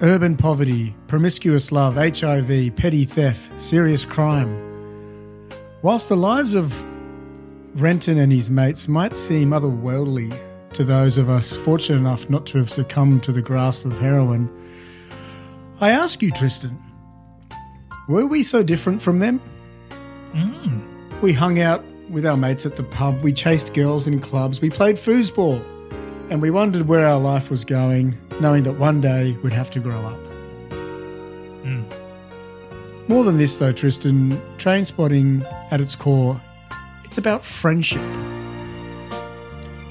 urban poverty, promiscuous love, H I V, petty theft, serious crime. Whilst the lives of Renton and his mates might seem otherworldly to those of us fortunate enough not to have succumbed to the grasp of heroin, I ask you, Tristan, were we so different from them? Mm. We hung out with our mates at the pub, we chased girls in clubs, we played foosball, and we wondered where our life was going, knowing that one day we'd have to grow up. Mm. More than this, though, Tristan, Trainspotting, at its core, it's about friendship.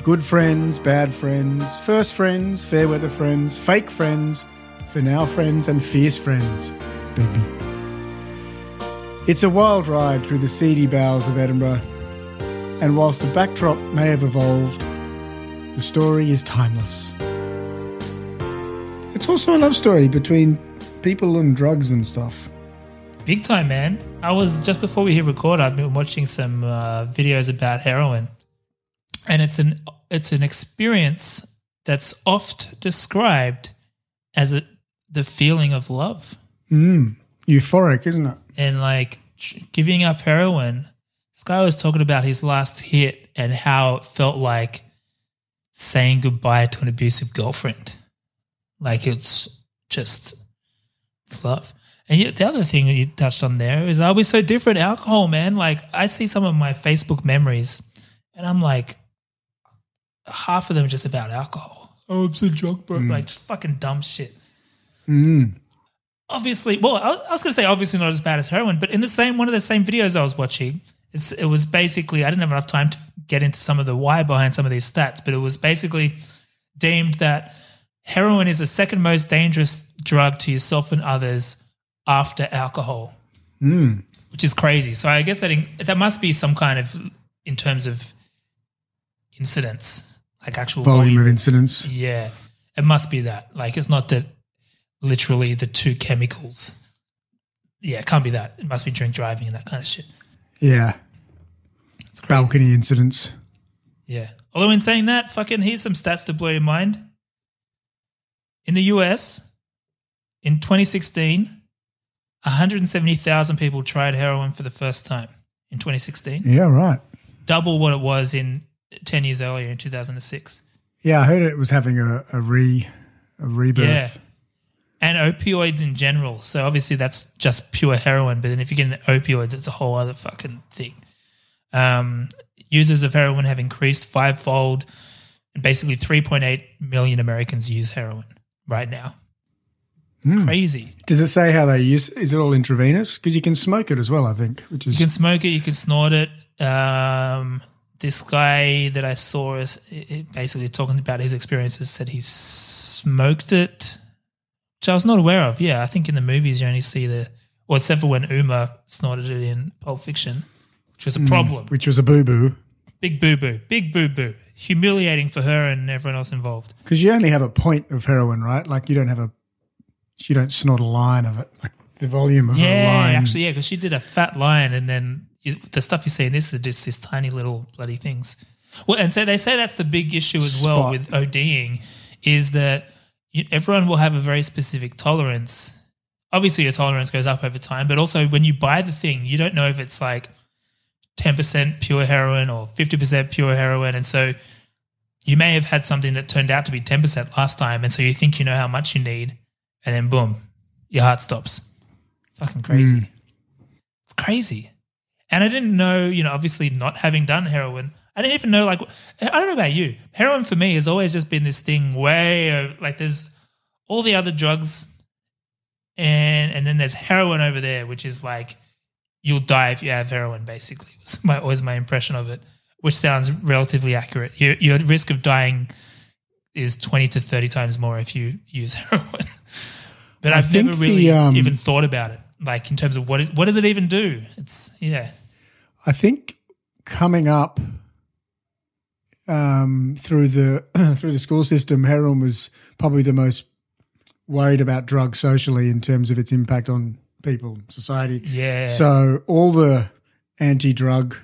Good friends, bad friends, first friends, fair weather friends, fake friends, for now friends, and fierce friends, baby. It's a wild ride through the seedy bowels of Edinburgh, and whilst the backdrop may have evolved, the story is timeless. It's also a love story between people and drugs and stuff. Big time, man. I was, just before we hit record, I've been watching some uh, videos about heroin, and it's an it's an experience that's oft described as a, the feeling of love. Mm, euphoric, isn't it? And like giving up heroin, this guy was talking about his last hit and how it felt like saying goodbye to an abusive girlfriend. Like it's just love. And yet the other thing you touched on there is, are we so different? Alcohol, man. Like I see some of my Facebook memories and I'm like, half of them are just about alcohol. Oh, I'm so drunk, bro. Mm. Like fucking dumb shit. Mm. Obviously, well, I was going to say obviously not as bad as heroin, but in the same one of the same videos I was watching, it's, it was basically, I didn't have enough time to get into some of the why behind some of these stats, but it was basically deemed that heroin is the second most dangerous drug to yourself and others after alcohol, mm. which is crazy. So I guess that in, that must be some kind of, in terms of incidents, like actual volume, volume of incidents. Yeah, it must be that. Like it's not that literally the two chemicals. Yeah, it can't be that. It must be drink driving and that kind of shit. Yeah. It's crazy. Balcony incidents. Yeah. Although in saying that, fucking here's some stats to blow your mind. In the U S, in twenty sixteen, one hundred seventy thousand people tried heroin for the first time in twenty sixteen. Yeah, right. Double what it was in ten years earlier in two thousand six. Yeah, I heard it was having a, a, re, a rebirth. Yeah. And opioids in general. So obviously that's just pure heroin, but then if you get into opioids, it's a whole other fucking thing. Um, users of heroin have increased fivefold, and basically three point eight million Americans use heroin right now. Mm. Crazy. Does it say how they use it? Is it all intravenous? Because you can smoke it as well, I think. Which is- you can smoke it, you can snort it. Um, this guy that I saw is it, it basically talking about his experiences, said he smoked it, which I was not aware of. Yeah, I think in the movies you only see the, well, except for when Uma snorted it in Pulp Fiction, which was a problem. Mm, which was a boo-boo. Big boo-boo. Big boo-boo. Humiliating for her and everyone else involved. Because you only have a point of heroin, right? Like you don't have a, she don't snort a line of it, like the volume of yeah, her line. Yeah, actually, yeah, because she did a fat line and then you, the stuff you see in this is just these tiny little bloody things. Well, and so they say that's the big issue as Spot. well with ODing is that you, everyone will have a very specific tolerance. Obviously your tolerance goes up over time, but also when you buy the thing, you don't know if it's like ten percent pure heroin or fifty percent pure heroin, and so you may have had something that turned out to be ten percent last time, and so you think you know how much you need, and then boom, your heart stops. Fucking crazy. Mm. It's crazy. And I didn't know, you know, obviously not having done heroin, I didn't even know, like, I don't know about you, heroin for me has always just been this thing way, like there's all the other drugs and and then there's heroin over there, which is like, you'll die if you have heroin, basically, was my, always my impression of it, which sounds relatively accurate. Your, your risk of dying is twenty to thirty times more if you use heroin. But I've never really the, um, even thought about it, like in terms of what it, what does it even do? It's yeah. I think coming up um, through the through the school system, heroin was probably the most worried about drug socially in terms of its impact on people, society. Yeah. So all the anti-drug,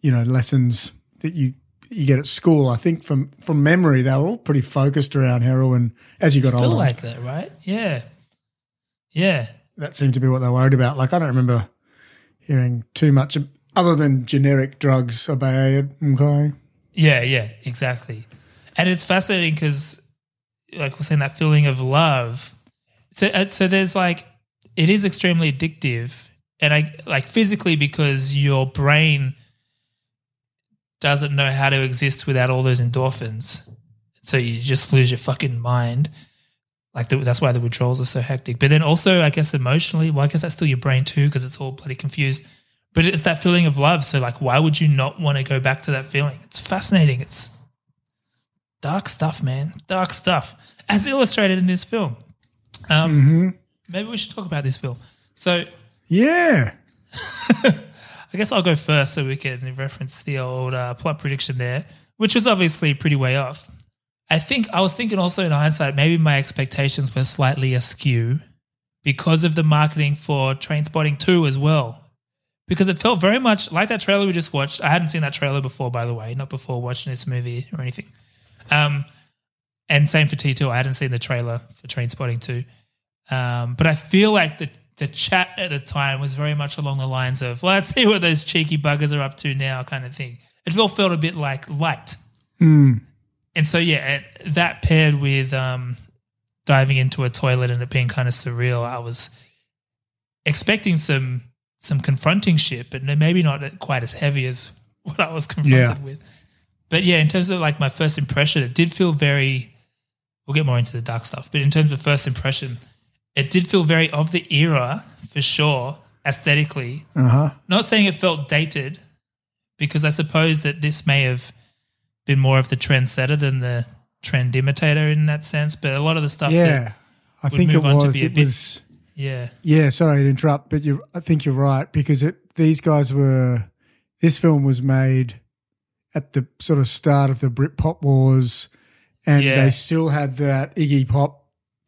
you know, lessons that you you get at school. I think from from memory, they were all pretty focused around heroin as you got older. I feel like that, right? Yeah. Yeah. That seemed to be what they were worried about. Like, I don't remember hearing too much other than generic drugs about okay. Yeah, yeah, exactly. And it's fascinating because, like we're saying, that feeling of love. So, so there's like, it is extremely addictive, and I like physically because your brain doesn't know how to exist without all those endorphins. So you just lose your fucking mind. Like the, that's why the withdrawals are so hectic. But then also, I guess, emotionally, well, I guess that's still your brain too because it's all bloody confused. But it's that feeling of love. So, like, why would you not want to go back to that feeling? It's fascinating. It's dark stuff, man. Dark stuff, as illustrated in this film. Um, mm-hmm. Maybe we should talk about this film. So, yeah. I guess I'll go first so we can reference the old uh, plot prediction there, which was obviously pretty way off. I think I was thinking also in hindsight maybe my expectations were slightly askew because of the marketing for Trainspotting two as well, because it felt very much like that trailer we just watched. I hadn't seen that trailer before, by the way, not before watching this movie or anything. Um, and same for T two. I hadn't seen the trailer for Trainspotting two. Um, but I feel like the the chat at the time was very much along the lines of, let's see what those cheeky buggers are up to now kind of thing. It all felt a bit like light. Mm. And so, yeah, and that paired with um, diving into a toilet and it being kind of surreal, I was expecting some some confronting shit, but maybe not quite as heavy as what I was confronted yeah. with. But, yeah, in terms of, like, my first impression, it did feel very – we'll get more into the dark stuff. But in terms of first impression, it did feel very of the era for sure aesthetically. Uh-huh. Not saying it felt dated because I suppose that this may have been more of the trendsetter than the trend imitator in that sense. But a lot of the stuff yeah, that I would think move it on was, to be a bit was, – Yeah. Yeah, sorry to interrupt, but you, I think you're right because it, these guys were – this film was made – at the sort of start of the Britpop wars, and yeah. they still had that Iggy Pop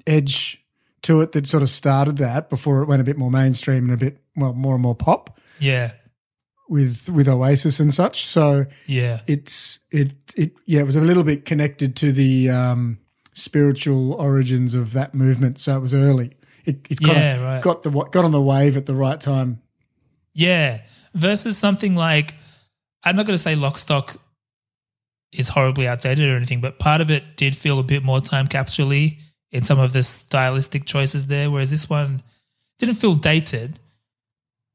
edge to it that sort of started that before it went a bit more mainstream and a bit well more and more pop. Yeah, with with Oasis and such. So yeah, it's it it yeah it was a little bit connected to the um, spiritual origins of that movement. So it was early. It, it kind yeah, of right. got the got on the wave at the right time. Yeah, versus something like. I'm not going to say Lock, Stock is horribly outdated or anything, but part of it did feel a bit more time capsule-y in some of the stylistic choices there, whereas this one didn't feel dated,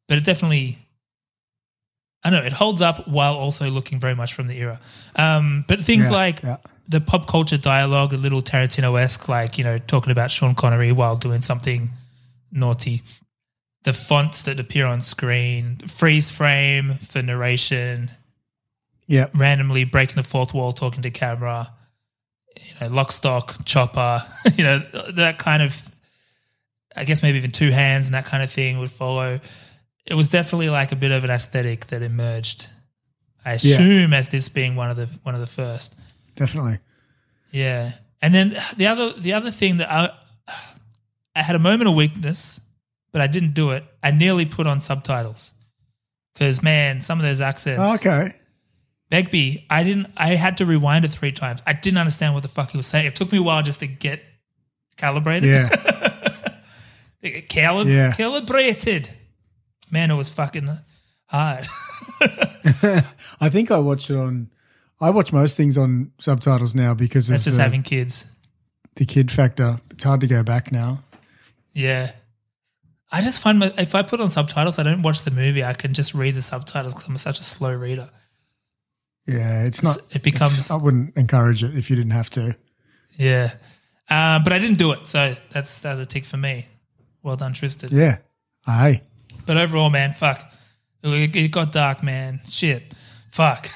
but it definitely, I don't know, it holds up while also looking very much from the era. Um, but things yeah, like yeah. the pop culture dialogue, a little Tarantino-esque, like, you know, talking about Sean Connery while doing something naughty. The fonts that appear on screen, freeze frame for narration, yeah, randomly breaking the fourth wall, talking to camera, you know, Lock, Stock, Chopper, you know, that kind of, I guess maybe even Two Hands and that kind of thing would follow. It was definitely like a bit of an aesthetic that emerged, I assume, yeah. as this being one of the one of the first. Definitely. Yeah. And then the other the other thing that I I had a moment of weakness. But I didn't do it. I nearly put on subtitles because, man, some of those accents. Oh, okay. Begbie, I didn't. I had to rewind it three times. I didn't understand what the fuck he was saying. It took me a while just to get calibrated. Yeah. Calib- yeah. Calibrated. Man, it was fucking hard. I think I watched it on. I watch most things on subtitles now because that's of just the, having kids. The kid factor. It's hard to go back now. Yeah. I just find my, if I put on subtitles, I don't watch the movie. I can just read the subtitles because I'm such a slow reader. Yeah, it's not. It becomes. It's, I wouldn't encourage it if you didn't have to. Yeah, uh, but I didn't do it, so that's that's a tick for me. Well done, Tristan. Yeah, aye. But overall, man, fuck, it, it got dark, man. Shit, fuck.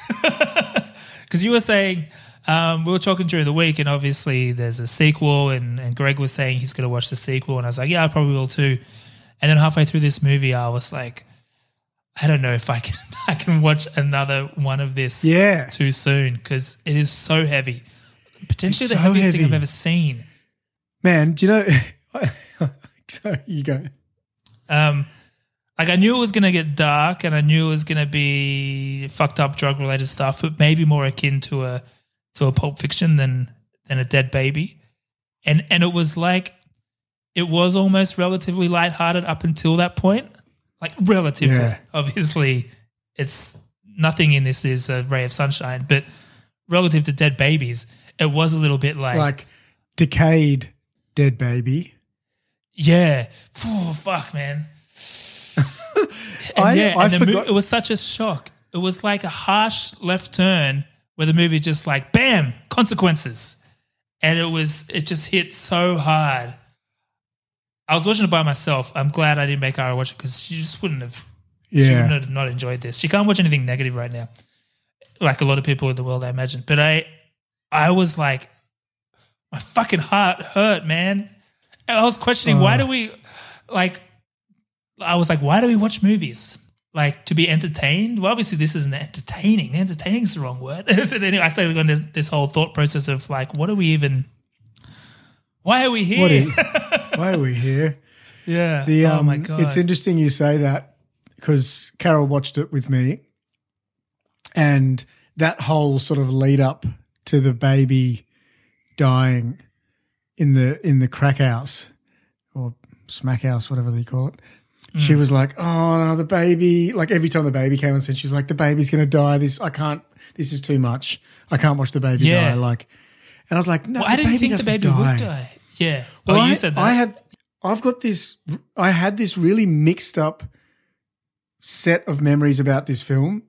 Because you were saying um, we were talking during the week, and obviously there's a sequel, and, and Greg was saying he's going to watch the sequel, and I was like, yeah, I probably will too. And then halfway through this movie, I was like, I don't know if I can I can watch another one of this yeah. too soon because it is so heavy. Potentially it's the so heaviest heavy. thing I've ever seen. Man, do you know – sorry, you go. Um, Like, I knew it was going to get dark and I knew it was going to be fucked up drug-related stuff, but maybe more akin to a to a Pulp Fiction than than a Dead Baby. And and it was like it was almost relatively lighthearted up until that point. Like, relatively. Yeah. Obviously, it's nothing in this is a ray of sunshine, but relative to Dead Babies, it was a little bit like... Like decayed Dead Baby. Yeah. Oh, fuck, man. And I, yeah, I and the forgot- mo- it was such a shock. It was like a harsh left turn where the movie just like, bam, consequences. And it was, it just hit so hard. I was watching it by myself. I'm glad I didn't make Ara watch it because she just wouldn't have, yeah. she wouldn't have not enjoyed this. She can't watch anything negative right now, like a lot of people in the world, I imagine. But I, I was like, my fucking heart hurt, man. And I was questioning oh. why do we, like, I was like, why do we watch movies? Like, to be entertained? Well, obviously this isn't entertaining. Entertaining is the wrong word. But anyway, I say we've got this, this whole thought process of like, what are we even, why are we here? What is, why are we here? Yeah. The, um, oh, my God. It's interesting you say that because Carol watched it with me and that whole sort of lead up to the baby dying in the in the crack house or smack house, whatever they call it. She was like, oh, no, the baby. Like every time the baby came and said, she's like, the baby's going to die. This, I can't, this is too much. I can't watch the baby yeah. die. Like, and I was like, no, well, I didn't think the baby die. would die. Yeah. Well, well you I, said that. I have, I've got this, I had this really mixed up set of memories about this film.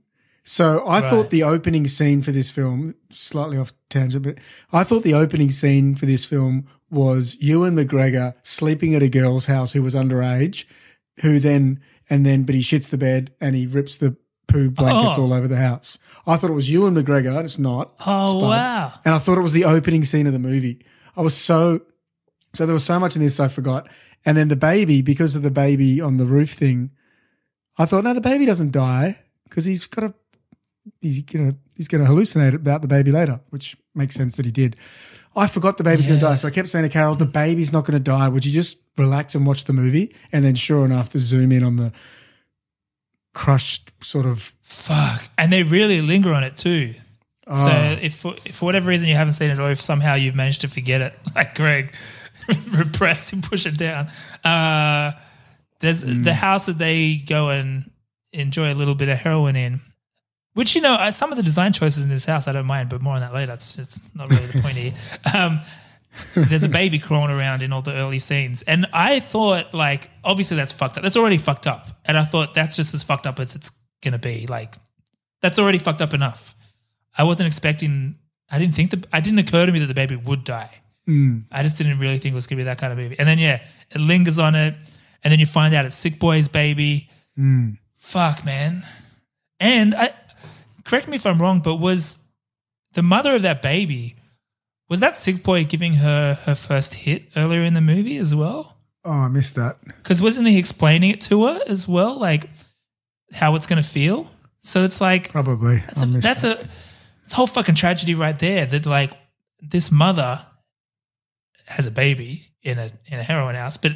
So I right. thought the opening scene for this film, slightly off tangent, but I thought the opening scene for this film was Ewan McGregor sleeping at a girl's house who was underage. Who then and then, but he shits the bed and he rips the poo blankets oh. all over the house. I thought it was Ewan McGregor, and it's not. Oh Spud. Wow! And I thought it was the opening scene of the movie. I was so so there was so much in this I forgot. And then the baby, because of the baby on the roof thing, I thought no, the baby doesn't die because he's got a he's gonna he's gonna hallucinate about the baby later, which makes sense that he did. I forgot the baby's yeah. going to die. So I kept saying to Carol, the baby's not going to die. Would you just relax and watch the movie? And then sure enough, the zoom in on the crushed sort of... Fuck. And they really linger on it too. Oh. So if, if for whatever reason you haven't seen it or if somehow you've managed to forget it, like Greg repressed and push it down, uh, there's mm. the house that they go and enjoy a little bit of heroin in. Which, you know, some of the design choices in this house I don't mind, but more on that later. It's, it's not really the point here. Um, there's a baby crawling around in all the early scenes. And I thought, like, obviously that's fucked up. That's already fucked up. And I thought that's just as fucked up as it's going to be. Like, that's already fucked up enough. I wasn't expecting – I didn't think – I didn't occur to me that the baby would die. Mm. I just didn't really think it was going to be that kind of movie. And then, yeah, it lingers on it. And then you find out it's Sick Boy's baby. Mm. Fuck, man. And I – correct me if I'm wrong, but was the mother of that baby, was that Sick Boy giving her her first hit earlier in the movie as well? Oh, I missed that. Because wasn't he explaining it to her as well, like how it's going to feel? So it's like probably that's, I a, that's that. a it's a whole fucking tragedy right there that like this mother has a baby in a in a heroin house, but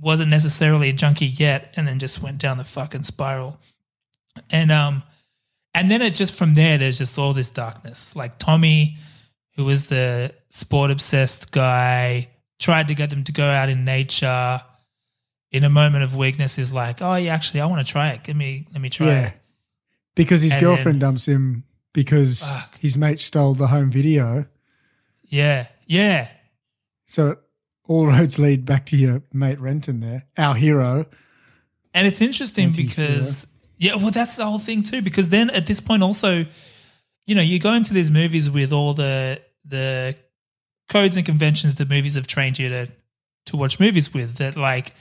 wasn't necessarily a junkie yet, and then just went down the fucking spiral, and um. And then it just from there, there's just all this darkness. Like Tommy, who was the sport-obsessed guy, tried to get them to go out in nature. In a moment of weakness, is like, "Oh, yeah, actually, I want to try it. Give me, let me try yeah. it." Because his and girlfriend then, dumps him because fuck. his mate stole the home video. Yeah, yeah. So all roads lead back to your mate Renton, there, our hero. And it's interesting Renton's because. Hero. Yeah, well, that's the whole thing too because then at this point also, you know, you go into these movies with all the the codes and conventions that movies have trained you to to watch movies with that like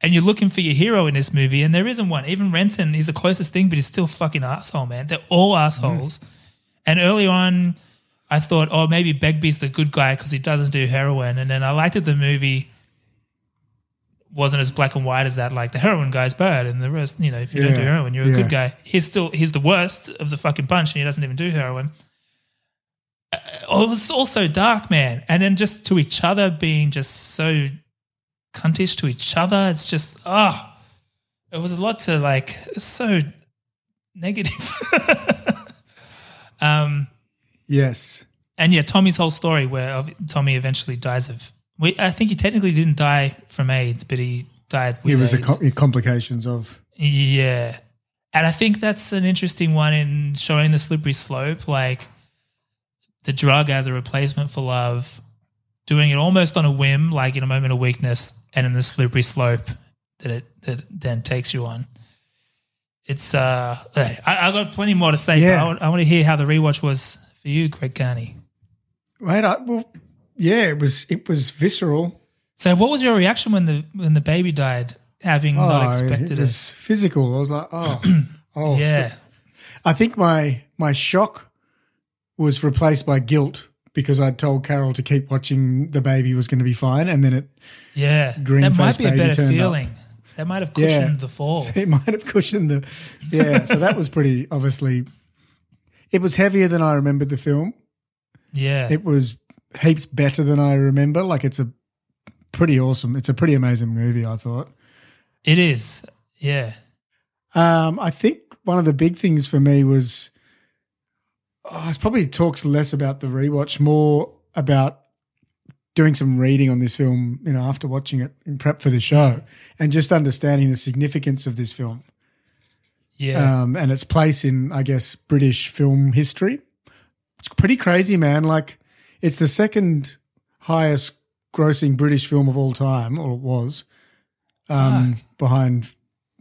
and you're looking for your hero in this movie and there isn't one. Even Renton is the closest thing but he's still fucking asshole, man. They're all assholes. Mm. And early on I thought, oh, maybe Begbie's the good guy because he doesn't do heroin and then I liked that the movie wasn't as black and white as that, like the heroin guy's bad and the rest, you know, if you yeah. don't do heroin, you're a yeah. good guy. He's still, he's the worst of the fucking bunch and he doesn't even do heroin. Uh, it was all so dark, man. And then just to each other being just so cuntish to each other, it's just, ah, oh, it was a lot to like, it's so negative. um, yes. And yeah, Tommy's whole story where Tommy eventually dies of, we, I think he technically didn't die from AIDS, but he died with it was AIDS. The complications of. Yeah. And I think that's an interesting one in showing the slippery slope, like the drug as a replacement for love, doing it almost on a whim, like in a moment of weakness, and in the slippery slope that it that it then takes you on. It's uh, I, I got plenty more to say, yeah. but I, I want to hear how the rewatch was for you, Greg Carney. Right, I, well, yeah, it was it was visceral. So, what was your reaction when the when the baby died? Having oh, not expected it, it was physical. I was like, oh, oh, yeah. So I think my my shock was replaced by guilt, because I'd told Carol to keep watching the baby was going to be fine, and then it yeah, that might be a better feeling. Up. That might have cushioned yeah. the fall. So it might have cushioned the yeah. So that was pretty obviously. It was heavier than I remembered the film. Yeah, it was heaps better than I remember. Like it's a pretty awesome. It's a pretty amazing movie, I thought. It is, yeah. Um, I think one of the big things for me was oh, it probably talks less about the rewatch, more about doing some reading on this film, you know, after watching it in prep for the show, and just understanding the significance of this film. Yeah. Um, and its place in, I guess, British film history. It's pretty crazy, man. Like it's the second highest grossing British film of all time, or it was. Um, behind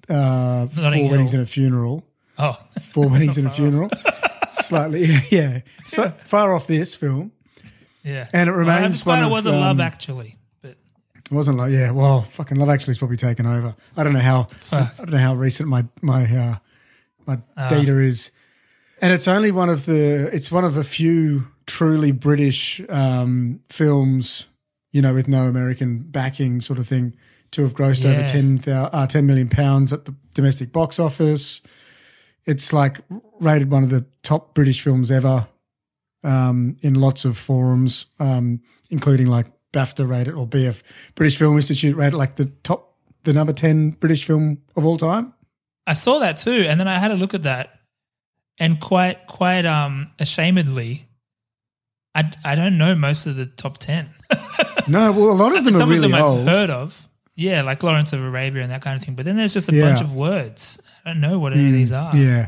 uh, Four Weddings and a Funeral. Oh. Four Weddings and a Funeral. Slightly, yeah. yeah. So far off this film. Yeah. And it remains well, I'm just one glad of, it wasn't um, Love Actually. But it wasn't like, yeah, well, fucking Love Actually's probably taken over. I don't know how Fuck. I don't know how recent my my uh, my uh, data is. And it's only one of the it's one of a few truly British um, films, you know, with no American backing sort of thing, to have grossed yeah. over ten million pounds at the domestic box office. It's like rated one of the top British films ever um, in lots of forums, um, including like BAFTA rated or B F, British Film Institute rated like the top, the number ten British film of all time. I saw that too, and then I had a look at that, and quite quite um, ashamedly, I, I don't know most of the top ten. No, well, a lot of them are really old. Some of them I've heard of. Yeah, like Lawrence of Arabia and that kind of thing. But then there's just a yeah. bunch of words. I don't know what any mm, of these are. Yeah.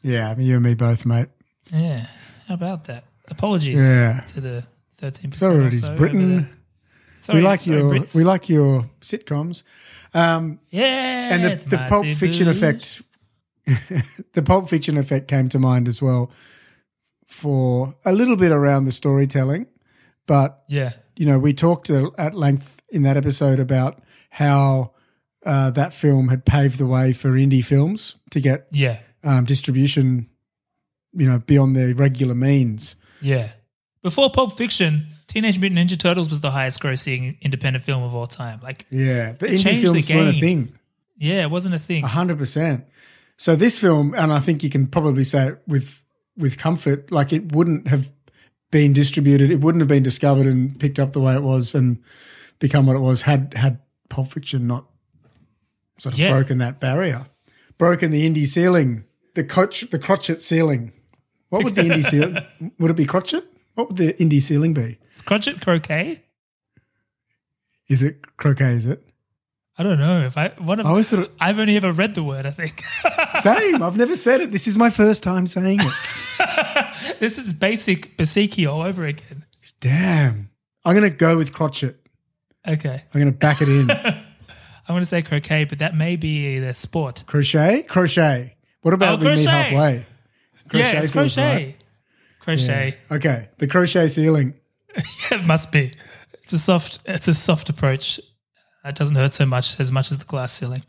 Yeah, I mean, you and me both, mate. Yeah. How about that? Apologies yeah. to the thirteen percent Sorry, or so Britain. Sorry, we like sorry, your Brits. We like your sitcoms. Um, yeah. And the, the Pulp Fiction effect, the Pulp Fiction effect came to mind as well for a little bit around the storytelling. But, yeah. you know, we talked at length in that episode about how uh, that film had paved the way for indie films to get yeah. um, distribution, you know, beyond their regular means. Yeah. Before Pulp Fiction, Teenage Mutant Ninja Turtles was the highest grossing independent film of all time. Like, yeah, the indie films weren't a thing. Yeah, it wasn't a thing. one hundred percent So this film, and I think you can probably say it with, with comfort, like it wouldn't have been distributed, it wouldn't have been discovered and picked up the way it was and become what it was had had Pulp Fiction not sort of yeah. broken that barrier, broken the indie ceiling, the coach, the crotchet ceiling. What would the indie ceiling? Would it be crotchet? What would the indie ceiling be? It's crotchet croquet. Is it croquet? Is it? I don't know. If I one of I always thought it, I've only ever read the word. I think same. I've never said it. This is my first time saying it. This is basic Basiki all over again. Damn. I'm going to go with crotchet. Okay. I'm going to back it in. I'm going to say croquet, but that may be the sport. Crochet, crochet. What about oh, we crochet. meet halfway? Crochet yeah, it's crochet. Right. Crochet. Yeah. Okay. The crochet ceiling. It must be. It's a soft. It's a soft approach. It doesn't hurt so much as much as the glass ceiling.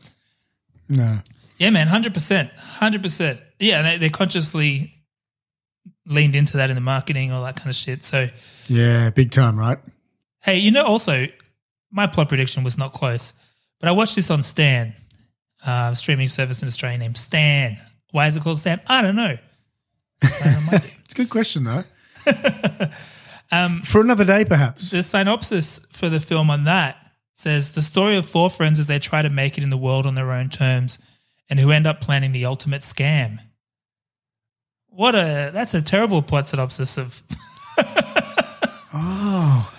No. Yeah, man, one hundred percent one hundred percent Yeah, they, they consciously leaned into that in the marketing, all that kind of shit. So yeah, big time, right? Hey, you know, also, my plot prediction was not close, but I watched this on Stan, uh, streaming service in Australia named Stan. Why is it called Stan? I don't know. It's a good question, though. um, For another day, perhaps. The synopsis for the film on that says, the story of four friends as they try to make it in the world on their own terms and who end up planning the ultimate scam. What a, that's a terrible plot synopsis of. Oh.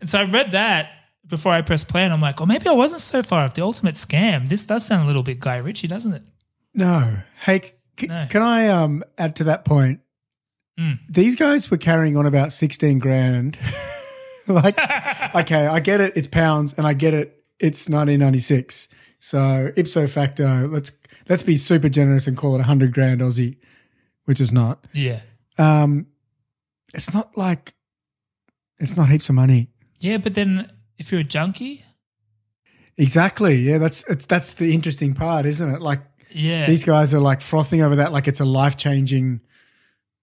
And so I read that before I pressed play and I'm like, oh, maybe I wasn't so far off. The ultimate scam. This does sound a little bit Guy Ritchie, doesn't it? No. Hey, c- no. can I um, add to that point? Mm. These guys were carrying on about sixteen grand. Like, okay, I get it. It's pounds and I get it. It's nineteen ninety-six. So ipso facto, let's let's be super generous and call it one hundred grand Aussie, which is not. Yeah. Um, it's not like it's not heaps of money. Yeah, but then if you're a junkie? Exactly. Yeah, that's it's, that's the interesting part, isn't it? Like yeah. These guys are like frothing over that like it's a life-changing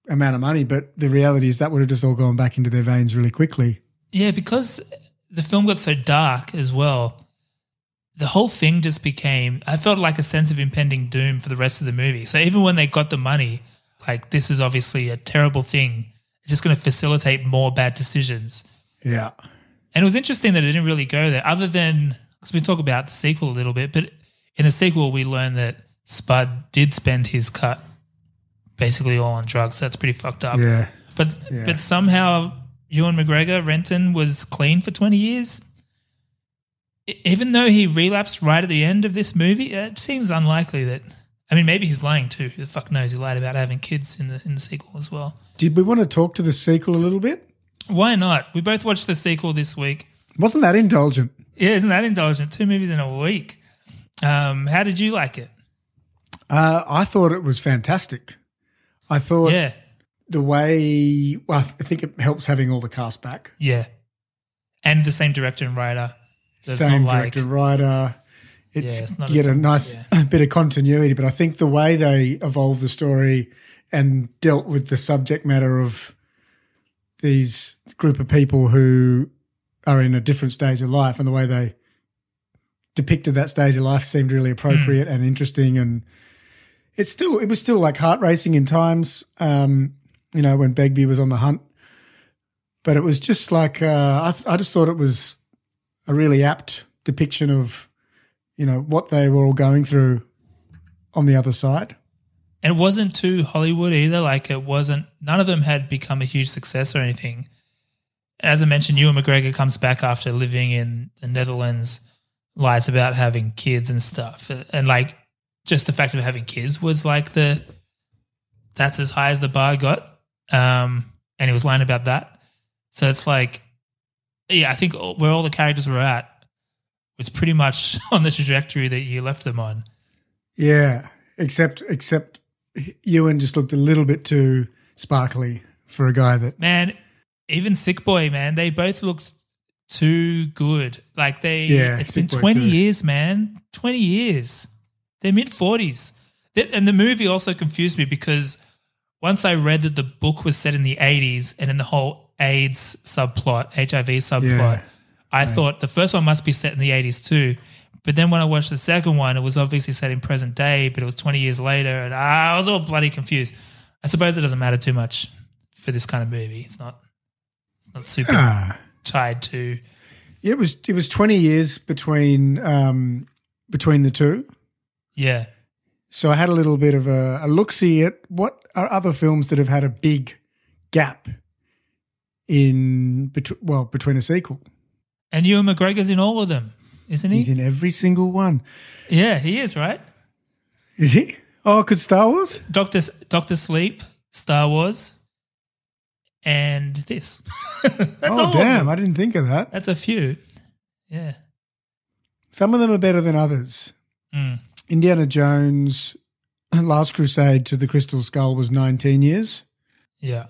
amount of money, but the reality is that would have just all gone back into their veins really quickly. Yeah, because the film got so dark as well, the whole thing just became, I felt like a sense of impending doom for the rest of the movie. So even when they got the money, like this is obviously a terrible thing. It's just going to facilitate more bad decisions. Yeah. And it was interesting that it didn't really go there other than, because we talk about the sequel a little bit, but in the sequel we learn that Spud did spend his cut basically all on drugs. That's pretty fucked up. Yeah. But, yeah. but somehow... Ewan McGregor, Renton, was clean for twenty years. I- even though he relapsed right at the end of this movie, it seems unlikely that – I mean, maybe he's lying too. Who the fuck knows? He lied about having kids in the in the sequel as well. Did we want to talk to the sequel a little bit? Why not? We both watched the sequel this week. Wasn't that indulgent? Yeah, isn't that indulgent? Two movies in a week. Um, how did you like it? Uh, I thought it was fantastic. I thought – yeah. The way – well, I think it helps having all the cast back. Yeah. And the same director and writer. So same not director and like, writer. It's, yeah, it's not yet a, a nice yeah. bit of continuity, but I think the way they evolved the story and dealt with the subject matter of these group of people who are in a different stage of life and the way they depicted that stage of life seemed really appropriate mm. and interesting, and it's still it was still like heart racing in times. Um You know, when Begbie was on the hunt. But it was just like uh, I, th- I just thought it was a really apt depiction of, you know, what they were all going through on the other side. And it wasn't too Hollywood either. Like it wasn't – none of them had become a huge success or anything. As I mentioned, Ewan McGregor comes back after living in the Netherlands, lies about having kids and stuff. And, like, just the fact of having kids was like the – that's as high as the bar got. Um, and he was lying about that. So it's like, yeah, I think all, where all the characters were at was pretty much on the trajectory that you left them on. Yeah, except except Ewan just looked a little bit too sparkly for a guy that... Man, even Sick Boy, man, they both looked too good. Like they... Yeah, it's been twenty years, man, twenty years. They're mid-forties. They, and the movie also confused me because... Once I read that the book was set in the eighties and in the whole AIDS subplot, H I V subplot, yeah, I right. thought the first one must be set in the eighties too. But then when I watched the second one, it was obviously set in present day, but it was twenty years later and I was all bloody confused. I suppose it doesn't matter too much for this kind of movie. It's not it's not super uh, tied to. It was it was twenty years between um, between the two. Yeah. So I had a little bit of a, a look-see at what are other films that have had a big gap in between, well, between a sequel. And Ewan McGregor's in all of them, isn't he? He's in every single one. Yeah, he is, right? Is he? Oh, because Star Wars? Doctor Doctor Sleep, Star Wars, and this. That's oh, damn, I didn't think of that. That's a few, yeah. Some of them are better than others. Mm. Indiana Jones, Last Crusade to the Crystal Skull was nineteen years. Yeah.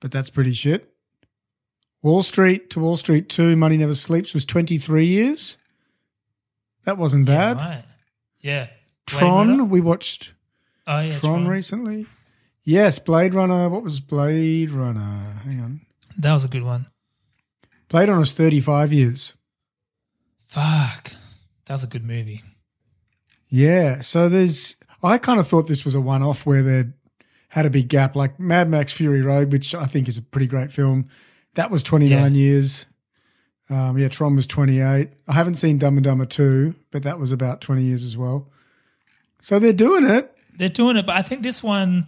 But that's pretty shit. Wall Street to Wall Street two, Money Never Sleeps was twenty-three years. That wasn't bad. Yeah. Right. Yeah. Tron, we watched oh, yeah, Tron, Tron recently. Yes, Blade Runner. What was Blade Runner? Hang on. That was a good one. Blade Runner was thirty-five years. Fuck. That was a good movie. Yeah, so there's – I kind of thought this was a one-off where they had a big gap, like Mad Max Fury Road, which I think is a pretty great film. That was twenty-nine yeah. years. Um, yeah, Tron was twenty-eight. I haven't seen Dumb and Dumber two, but that was about twenty years as well. So they're doing it. They're doing it, but I think this one,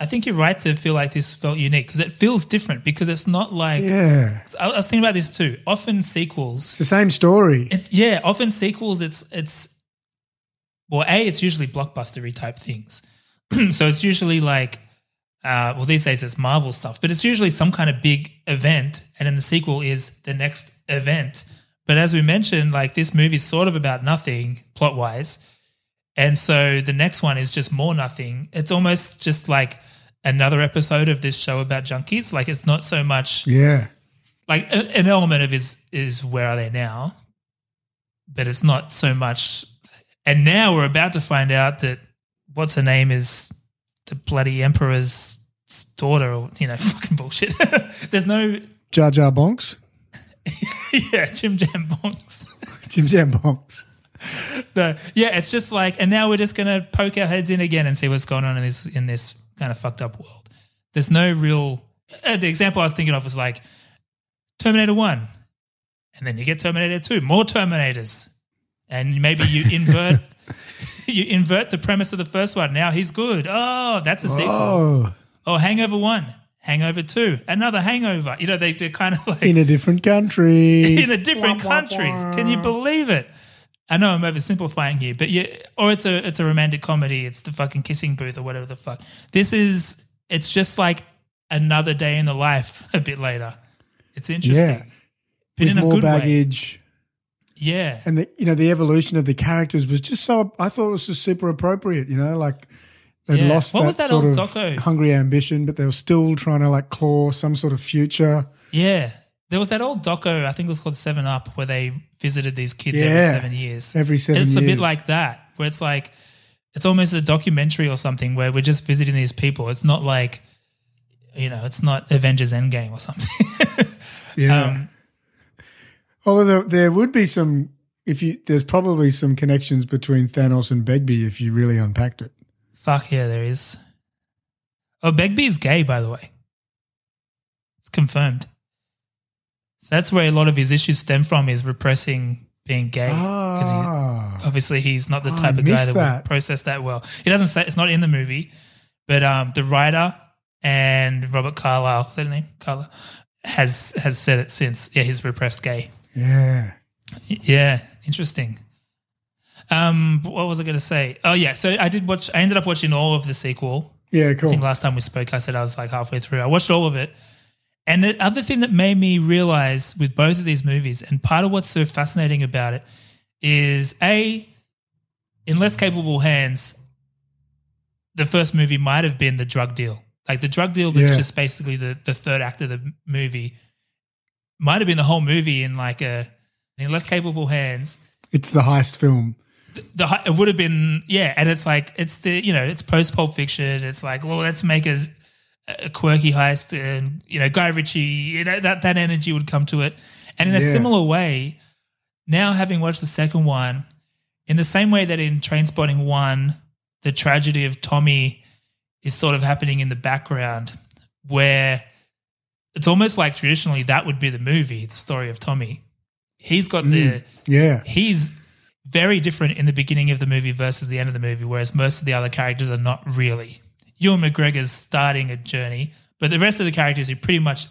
I think you're right to feel like this felt unique because it feels different because it's not like – yeah. I, I was thinking about this too. Often sequels – it's the same story. It's, yeah, often sequels it's – it's well, A, it's usually blockbustery type things. So it's usually like uh, – well, these days it's Marvel stuff, but it's usually some kind of big event and then the sequel is the next event. But as we mentioned, like this movie's sort of about nothing plot-wise. And so the next one is just more nothing. It's almost just like another episode of this show about junkies. Like it's not so much. Yeah. Like a, an element of is is where are they now? But it's not so much. And now we're about to find out that what's her name is the bloody emperor's daughter or, you know, fucking bullshit. There's no. Jar Jar Bonks? Yeah, Jim Jam Bonks. Jim Jam Bonks. No, yeah, it's just like, and now we're just going to poke our heads in again and see what's going on in this in this kind of fucked up world. There's no real uh, – the example I was thinking of was like Terminator one and then you get Terminator two, more Terminators, and maybe you invert you invert the premise of the first one. Now he's good. Oh, that's a sequel. Oh, oh Hangover one. Hangover two, another hangover. You know, they, they're kind of like – in a different country. In a different wah, countries. Wah, wah. Can you believe it? I know I'm oversimplifying here, but yeah, or it's a it's a romantic comedy. It's the fucking kissing booth or whatever the fuck. This is it's just like another day in the life. A bit later, it's interesting, yeah. But with in a more good baggage, way. Yeah. And the, you know, the evolution of the characters was just so. I thought it was just super appropriate. You know, like they'd yeah. lost what that, was that sort of doco? Hungry ambition, but they were still trying to like claw some sort of future. Yeah. There was that old doco, I think it was called Seven Up, where they visited these kids yeah, every seven years. Every seven it's years. It's a bit like that, where it's like it's almost a documentary or something where we're just visiting these people. It's not like, you know, it's not Avengers Endgame or something. Yeah. Um, Although there would be some, if you, there's probably some connections between Thanos and Begbie if you really unpacked it. Fuck yeah, there is. Oh, Begbie is gay, by the way. It's confirmed. So that's where a lot of his issues stem from, is repressing being gay. Because ah, he, obviously he's not the type I of guy that, that would process that well. He doesn't say, it's not in the movie, but um, the writer and Robert Carlyle, is that his name? Carlyle, has, has said it since. Yeah, he's repressed gay. Yeah. Yeah, interesting. Um, what was I going to say? Oh, yeah, so I did watch, I ended up watching all of the sequel. Yeah, cool. I think last time we spoke I said I was like halfway through. I watched all of it. And the other thing that made me realize with both of these movies, and part of what's so fascinating about it is, A, in less capable hands, the first movie might have been the drug deal. Like the drug deal that's yeah. just basically the, the third act of the movie might have been the whole movie in like a in less capable hands. It's the heist film. The, the It would have been, yeah, and it's like it's the, you know, it's post-Pulp Fiction. It's like, well, let's make a... a quirky heist and, you know, Guy Ritchie, you know, that, that energy would come to it. And in yeah. a similar way, now having watched the second one, in the same way that in Trainspotting one, the tragedy of Tommy is sort of happening in the background, where it's almost like traditionally that would be the movie, the story of Tommy. He's got mm, the – yeah. He's very different in the beginning of the movie versus the end of the movie, whereas most of the other characters are not really – Ewan McGregor's starting a journey, but the rest of the characters who pretty much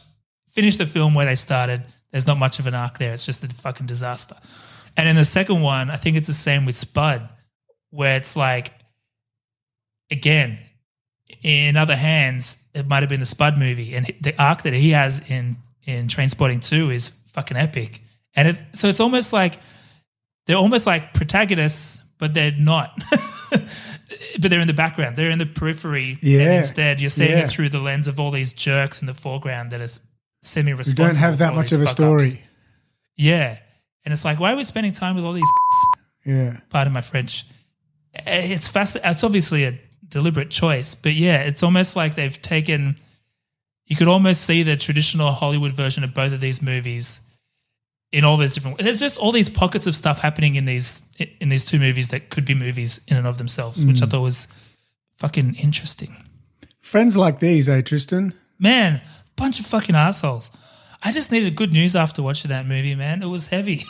finish the film where they started, there's not much of an arc there. It's just a fucking disaster. And in the second one, I think it's the same with Spud, where it's like, again, in other hands, it might have been the Spud movie, and the arc that he has in, in Trainspotting two is fucking epic. And it's, so it's almost like they're almost like protagonists, but they're not. But they're in the background. They're in the periphery. Yeah. And instead, you're seeing yeah. it through the lens of all these jerks in the foreground that is semi-responsible. We don't have that much of a story. Ups. Yeah. And it's like, why are we spending time with all these Yeah. Pardon my French. It's fast. It's obviously a deliberate choice. But, yeah, it's almost like they've taken – you could almost see the traditional Hollywood version of both of these movies in all those different – there's just all these pockets of stuff happening in these in these two movies that could be movies in and of themselves, mm. which I thought was fucking interesting. Friends like these, eh, Tristan? Man, bunch of fucking assholes. I just needed good news after watching that movie, man. It was heavy.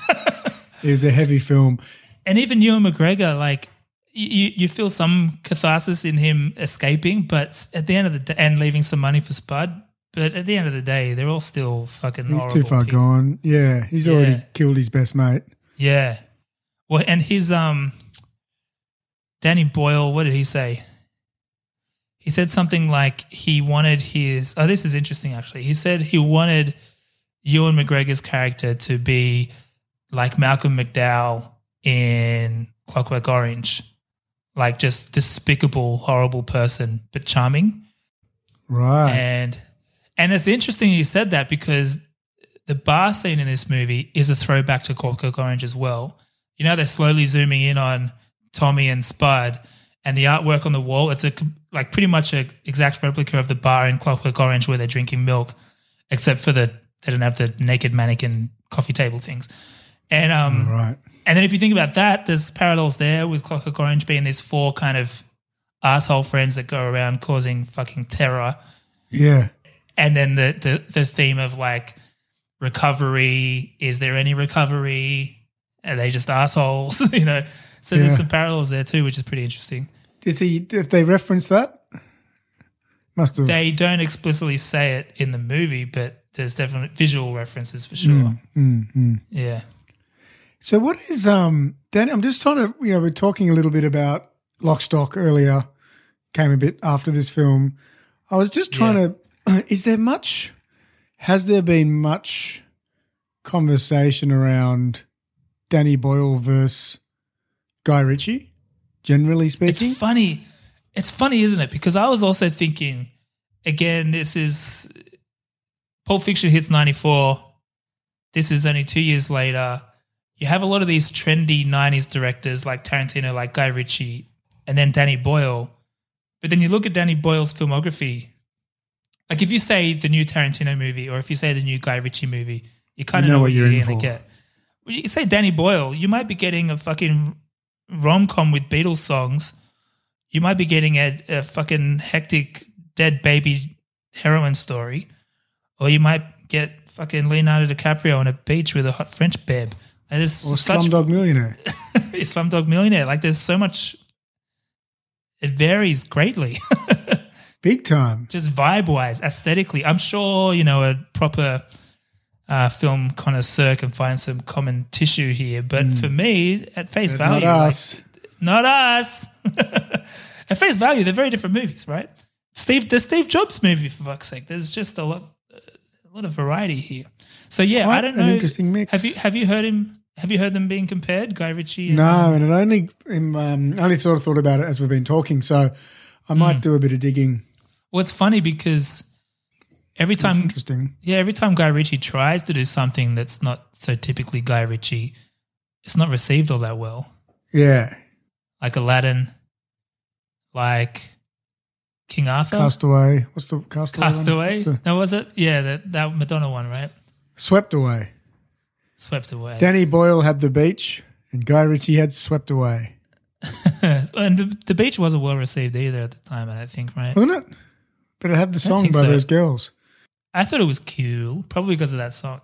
It was a heavy film. And even Ewan McGregor, like, you, you feel some catharsis in him escaping, but at the end of the day, and leaving some money for Spud, but at the end of the day, they're all still fucking horrible. He's too far people. gone. Yeah, he's yeah. already killed his best mate. Yeah. Well, and his um, Danny Boyle, what did he say? He said something like he wanted his – oh, this is interesting actually. He said he wanted Ewan McGregor's character to be like Malcolm McDowell in Clockwork Orange, like just despicable, horrible person but charming. Right. And and it's interesting you said that because the bar scene in this movie is a throwback to Clockwork Orange as well. You know, they're slowly zooming in on Tommy and Spud, and the artwork on the wall, it's a like pretty much an exact replica of the bar in Clockwork Orange where they're drinking milk, except for the they don't have the naked mannequin coffee table things. And um, right. And then if you think about that, there's parallels there with Clockwork Orange being these four kind of asshole friends that go around causing fucking terror. Yeah. And then the the, the theme of like recovery, is there any recovery? Are they just assholes? You know. So yeah. There's some parallels there too, which is pretty interesting. Did he? Did they reference that? Must have. They don't explicitly say it in the movie, but there's definite visual references for sure. Mm, mm, mm. Yeah. So what is um? Danny, I'm just trying to. You know, we we're talking a little bit about Lock, Stock earlier. Came a bit after this film. I was just trying yeah. to. Is there much? Has there been much conversation around Danny Boyle versus Guy Ritchie? Generally speaking, it's funny. It's funny, isn't it? Because I was also thinking, again, this is Pulp Fiction hits ninety-four. This is only two years later. You have a lot of these trendy nineties directors like Tarantino, like Guy Ritchie, and then Danny Boyle. But then you look at Danny Boyle's filmography. Like if you say the new Tarantino movie or if you say the new Guy Ritchie movie, you kind of you know, know what you're, you're going to get. When you say Danny Boyle, you might be getting a fucking rom-com with Beatles songs. You might be getting a, a fucking hectic dead baby heroin story, or you might get fucking Leonardo DiCaprio on a beach with a hot French babe. And or Slumdog Millionaire. Slumdog Millionaire. Like there's so much, it varies greatly. Big time. Just vibe-wise, aesthetically. I'm sure, you know, a proper Uh, film connoisseur can find some common tissue here, but mm. for me, at face but value, not us. Like, not us. At face value, they're very different movies, right? Steve, the Steve Jobs movie, for fuck's sake. There's just a lot, a lot of variety here. So yeah, Quite I don't know. An interesting mix. Have you have you heard him? Have you heard them being compared, Guy Ritchie? And, no, um, and it only um, only sort of thought about it as we've been talking. So I might mm. do a bit of digging. Well, it's funny because. Every time, interesting. yeah, every time Guy Ritchie tries to do something that's not so typically Guy Ritchie, it's not received all that well. Yeah. Like Aladdin, like King Arthur. Castaway. What's the Castaway? Castaway? The... No, was it? Yeah, that, that Madonna one, right? Swept Away. Swept Away. Danny Boyle had The Beach and Guy Ritchie had Swept Away. And the, the Beach wasn't well received either at the time, I don't think, right? Wasn't it? But it had the song by so. those girls. I thought it was cool, probably because of that song.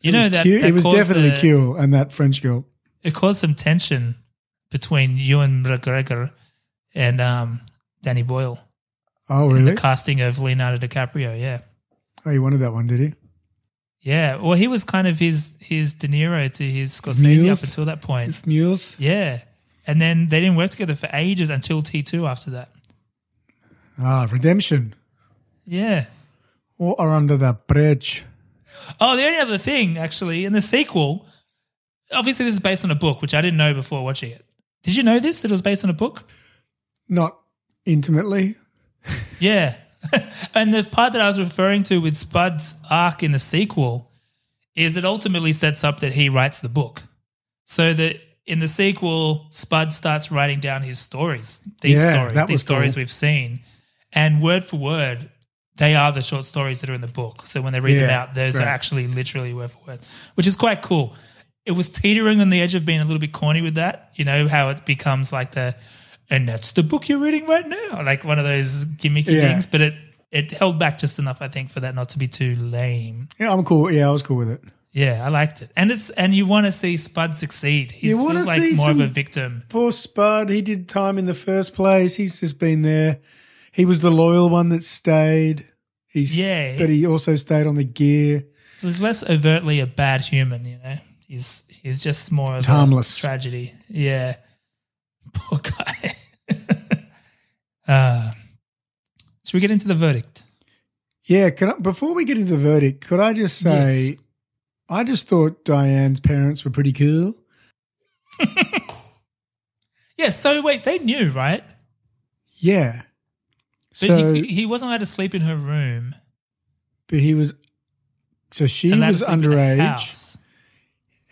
You it know that, that it was definitely a, cool, and that French girl. It caused some tension between Ewan McGregor and um, Danny Boyle. Oh, really? In the casting of Leonardo DiCaprio, yeah. Oh, he wanted that one, did he? Yeah. Well, he was kind of his his De Niro to his Scorsese Muse. up until that point. His Muse. Yeah, and then they didn't work together for ages until T two. After that. Ah, redemption. Yeah. What are under that bridge? Oh, the only other thing, actually, in the sequel, obviously this is based on a book, which I didn't know before watching it. Did you know this, that it was based on a book? Not intimately. Yeah. And the part that I was referring to with Spud's arc in the sequel is it ultimately sets up that he writes the book. So that in the sequel, Spud starts writing down his stories, these yeah, stories, these stories cool. we've seen, and word for word, they are the short stories that are in the book. So when they read yeah, them out, those right. are actually literally word for word, which is quite cool. It was teetering on the edge of being a little bit corny with that, you know, how it becomes like the, and that's the book you're reading right now, like one of those gimmicky yeah. things, but it it held back just enough, I think, for that not to be too lame. Yeah, I'm cool. Yeah, I was cool with it. Yeah, I liked it. And it's and you want to see Spud succeed. He feels like more of a victim. Poor Spud. He did time in the first place. He's just been there. He was the loyal one that stayed. He's, yeah. But he also stayed on the gear. So he's less overtly a bad human, you know. He's he's just more of harmless. A tragedy. Yeah. Poor guy. uh, should we get into the verdict? Yeah. Can I, before we get into the verdict, could I just say yes. I just thought Diane's parents were pretty cool. Yeah, so wait, they knew, right? Yeah. But so, he, he wasn't allowed to sleep in her room. But he was – so she was underage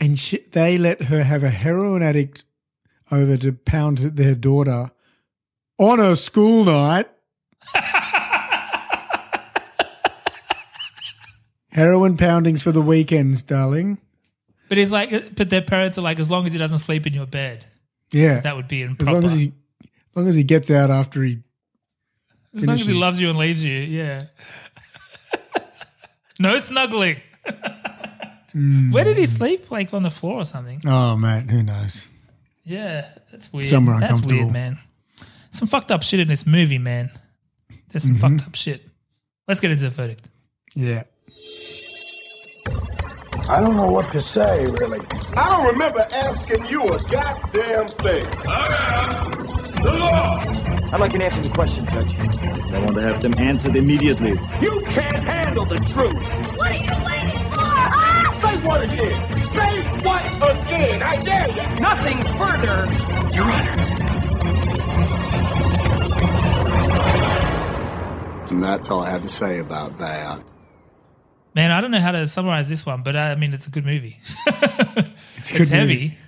and she, they let her have a heroin addict over to pound their daughter on her school night. Heroin poundings for the weekends, darling. But he's like, but their parents are like, as long as he doesn't sleep in your bed. Yeah. That would be improper. As long as he, as long as he gets out after he finishes. As long as he loves you and leaves you, yeah. No snuggling. Mm. Where did he sleep? Like on the floor or something? Oh, man, who knows? Yeah, that's weird. Somewhere that's uncomfortable. That's weird, man. Some fucked up shit in this movie, man. There's some mm-hmm. fucked up shit. Let's get into the verdict. Yeah. I don't know what to say, really. I don't remember asking you a goddamn thing. I am the law. I'd like an answer to the question, Judge. I want to have them answered immediately. You can't handle the truth. What are you waiting for? Ah! Say what again? Say what again? I dare you. Nothing further, Your Honor. And that's all I have to say about that. Man, I don't know how to summarize this one, but I mean, it's a good movie. It's, it's good heavy. Movie.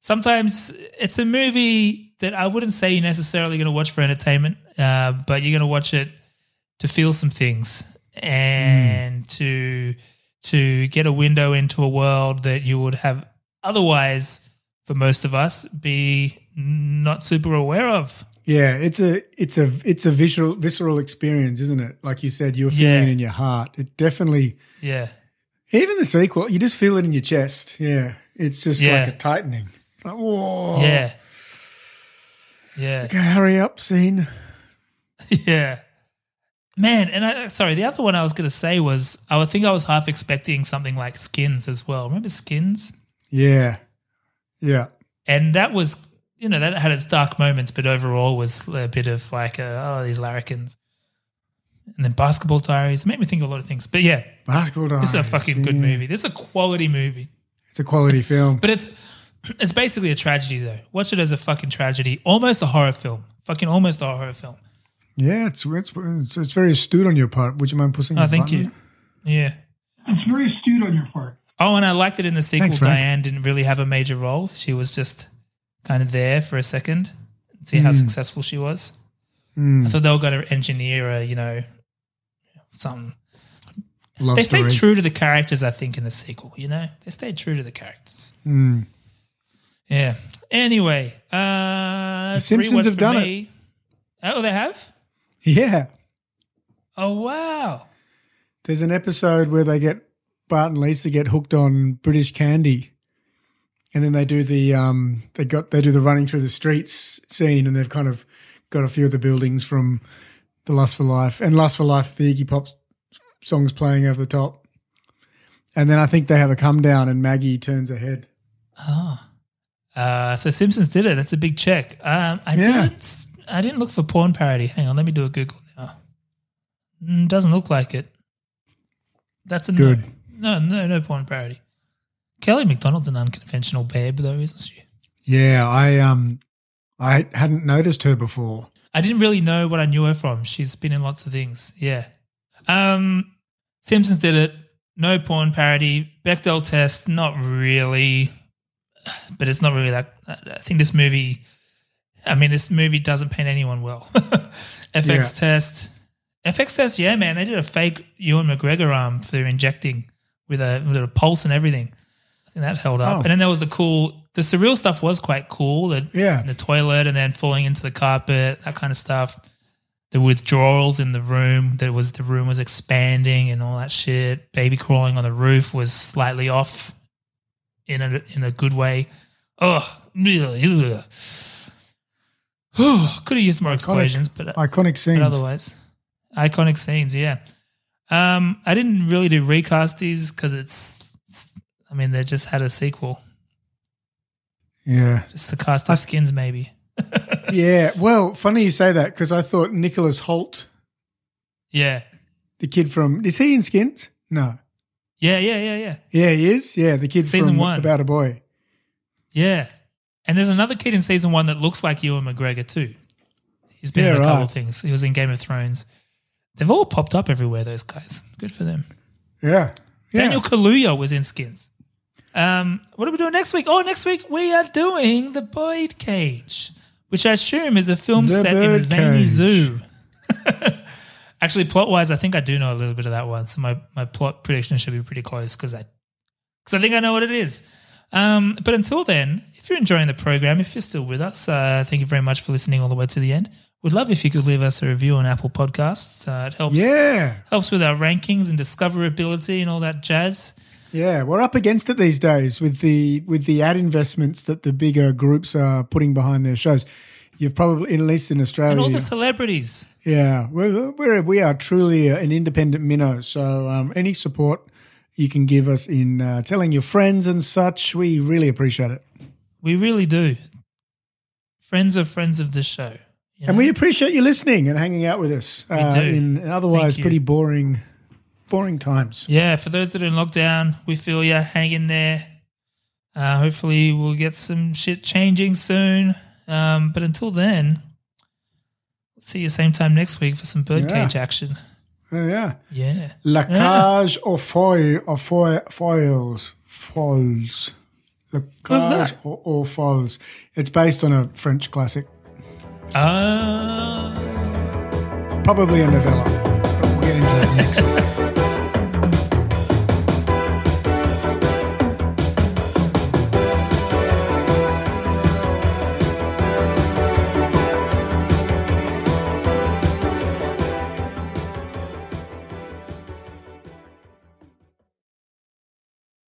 Sometimes it's a movie that I wouldn't say you're necessarily going to watch for entertainment, uh, but you're going to watch it to feel some things and mm. to to get a window into a world that you would have otherwise, for most of us, be not super aware of. Yeah, it's a it's a it's a visceral visceral experience, isn't it? Like you said, you're feeling yeah. it in your heart. It definitely, yeah. Even the sequel, you just feel it in your chest. Yeah, it's just yeah. like a tightening. Like, whoa, yeah, yeah. Like a hurry up scene. Yeah, man. And I sorry, the other one I was going to say was I think I was half expecting something like Skins as well. Remember Skins? Yeah, yeah. And that was. You know, that had its dark moments, but overall was a bit of like, a, oh, these larrikins. And then Basketball Diaries. It made me think of a lot of things. But, yeah. Basketball Diaries. This is a fucking yeah. good movie. This is a quality movie. It's a quality it's, film. But it's it's basically a tragedy, though. Watch it as a fucking tragedy. Almost a horror film. Fucking almost a horror film. Yeah, it's it's, it's very astute on your part. Would you mind pushing the oh, thank button? You. Yeah. It's very astute on your part. Oh, and I liked it in the sequel. Thanks, Diane didn't really have a major role. She was just... kind of there for a second and see mm. how successful she was. Mm. I thought they were going to engineer a, you know, something. Love they story. Stayed true to the characters, I think, in the sequel, you know. They stayed true to the characters. Mm. Yeah. Anyway. Uh, the Simpsons have done me. It. Oh, they have? Yeah. Oh, wow. There's an episode where they get, Bart and Lisa get hooked on British candy. And then they do the um, they got they do the running through the streets scene, and they've kind of got a few of the buildings from the Lust for Life and Lust for Life, the Iggy Pop songs playing over the top. And then I think they have a come down, and Maggie turns her head. Oh, uh, so Simpsons did it. That's a big check. Um, I yeah. didn't I didn't look for porn parody. Hang on, let me do a Google now. Mm, doesn't look like it. That's a good. No, no, no, no porn parody. Kelly McDonald's an unconventional babe, though, isn't she? Yeah, I um, I hadn't noticed her before. I didn't really know what I knew her from. She's been in lots of things, yeah. Um, Simpsons did it, no porn parody. Bechdel test, not really, but it's not really that. I think this movie, I mean, this movie doesn't paint anyone well. F X yeah. test. F X test, yeah, man. They did a fake Ewan McGregor arm for injecting with a, with a pulse and everything. And that held up. Oh. And then there was the cool, the surreal stuff was quite cool. The, yeah. The toilet and then falling into the carpet, that kind of stuff. the withdrawals in the room, there was the room was expanding and all that shit. Baby crawling on the roof was slightly off in a in a good way. Oh, could have used more iconic explosions, but iconic scenes. But otherwise, iconic scenes. Yeah, um, I didn't really do recasties because it's, it's. I mean, they just had a sequel. Yeah, just the cast of I, skins, maybe. Yeah, well, funny you say that because I thought Nicholas Holt. Yeah. The kid from – is he in Skins? No. Yeah, yeah, yeah, yeah. Yeah, he is? Yeah, the kid season from one. About a Boy. Yeah. And there's another kid in season one that looks like Ewan McGregor too. He's been yeah, in a right. couple of things. He was in Game of Thrones. They've all popped up everywhere, those guys. Good for them. Yeah. yeah. Daniel Kaluuya was in Skins. Um, what are we doing next week? Oh, next week we are doing The Birdcage. Which I assume is a film the set in a zany cage. zoo. Actually, plot-wise, I think I do know a little bit of that one, so my, my plot prediction should be pretty close because I, cause I think I know what it is. Um, but until then, if you're enjoying the program, if you're still with us, uh, thank you very much for listening all the way to the end. We'd love if you could leave us a review on Apple Podcasts. Uh, it helps, yeah. helps with our rankings and discoverability and all that jazz. Yeah, we're up against it these days with the with the ad investments that the bigger groups are putting behind their shows. You've probably, at least in Australia, and all the celebrities. Yeah, we're, we're we are truly an independent minnow. So um, any support you can give us in uh, telling your friends and such, we really appreciate it. We really do. Friends are friends of the show, you know? And we appreciate you listening and hanging out with us uh, we do. in otherwise pretty boring. Boring times. Yeah, for those that are in lockdown, we feel you. Hang in there. Uh, hopefully we'll get some shit changing soon. Um, but until then, we'll see you same time next week for some birdcage yeah. action. Oh, yeah. Yeah. La cage yeah. aux foil, or foil, foils. Foils. La cage aux, aux foils. It's based on a French classic. Ah. Uh... Probably a novella. But we'll get into that next week.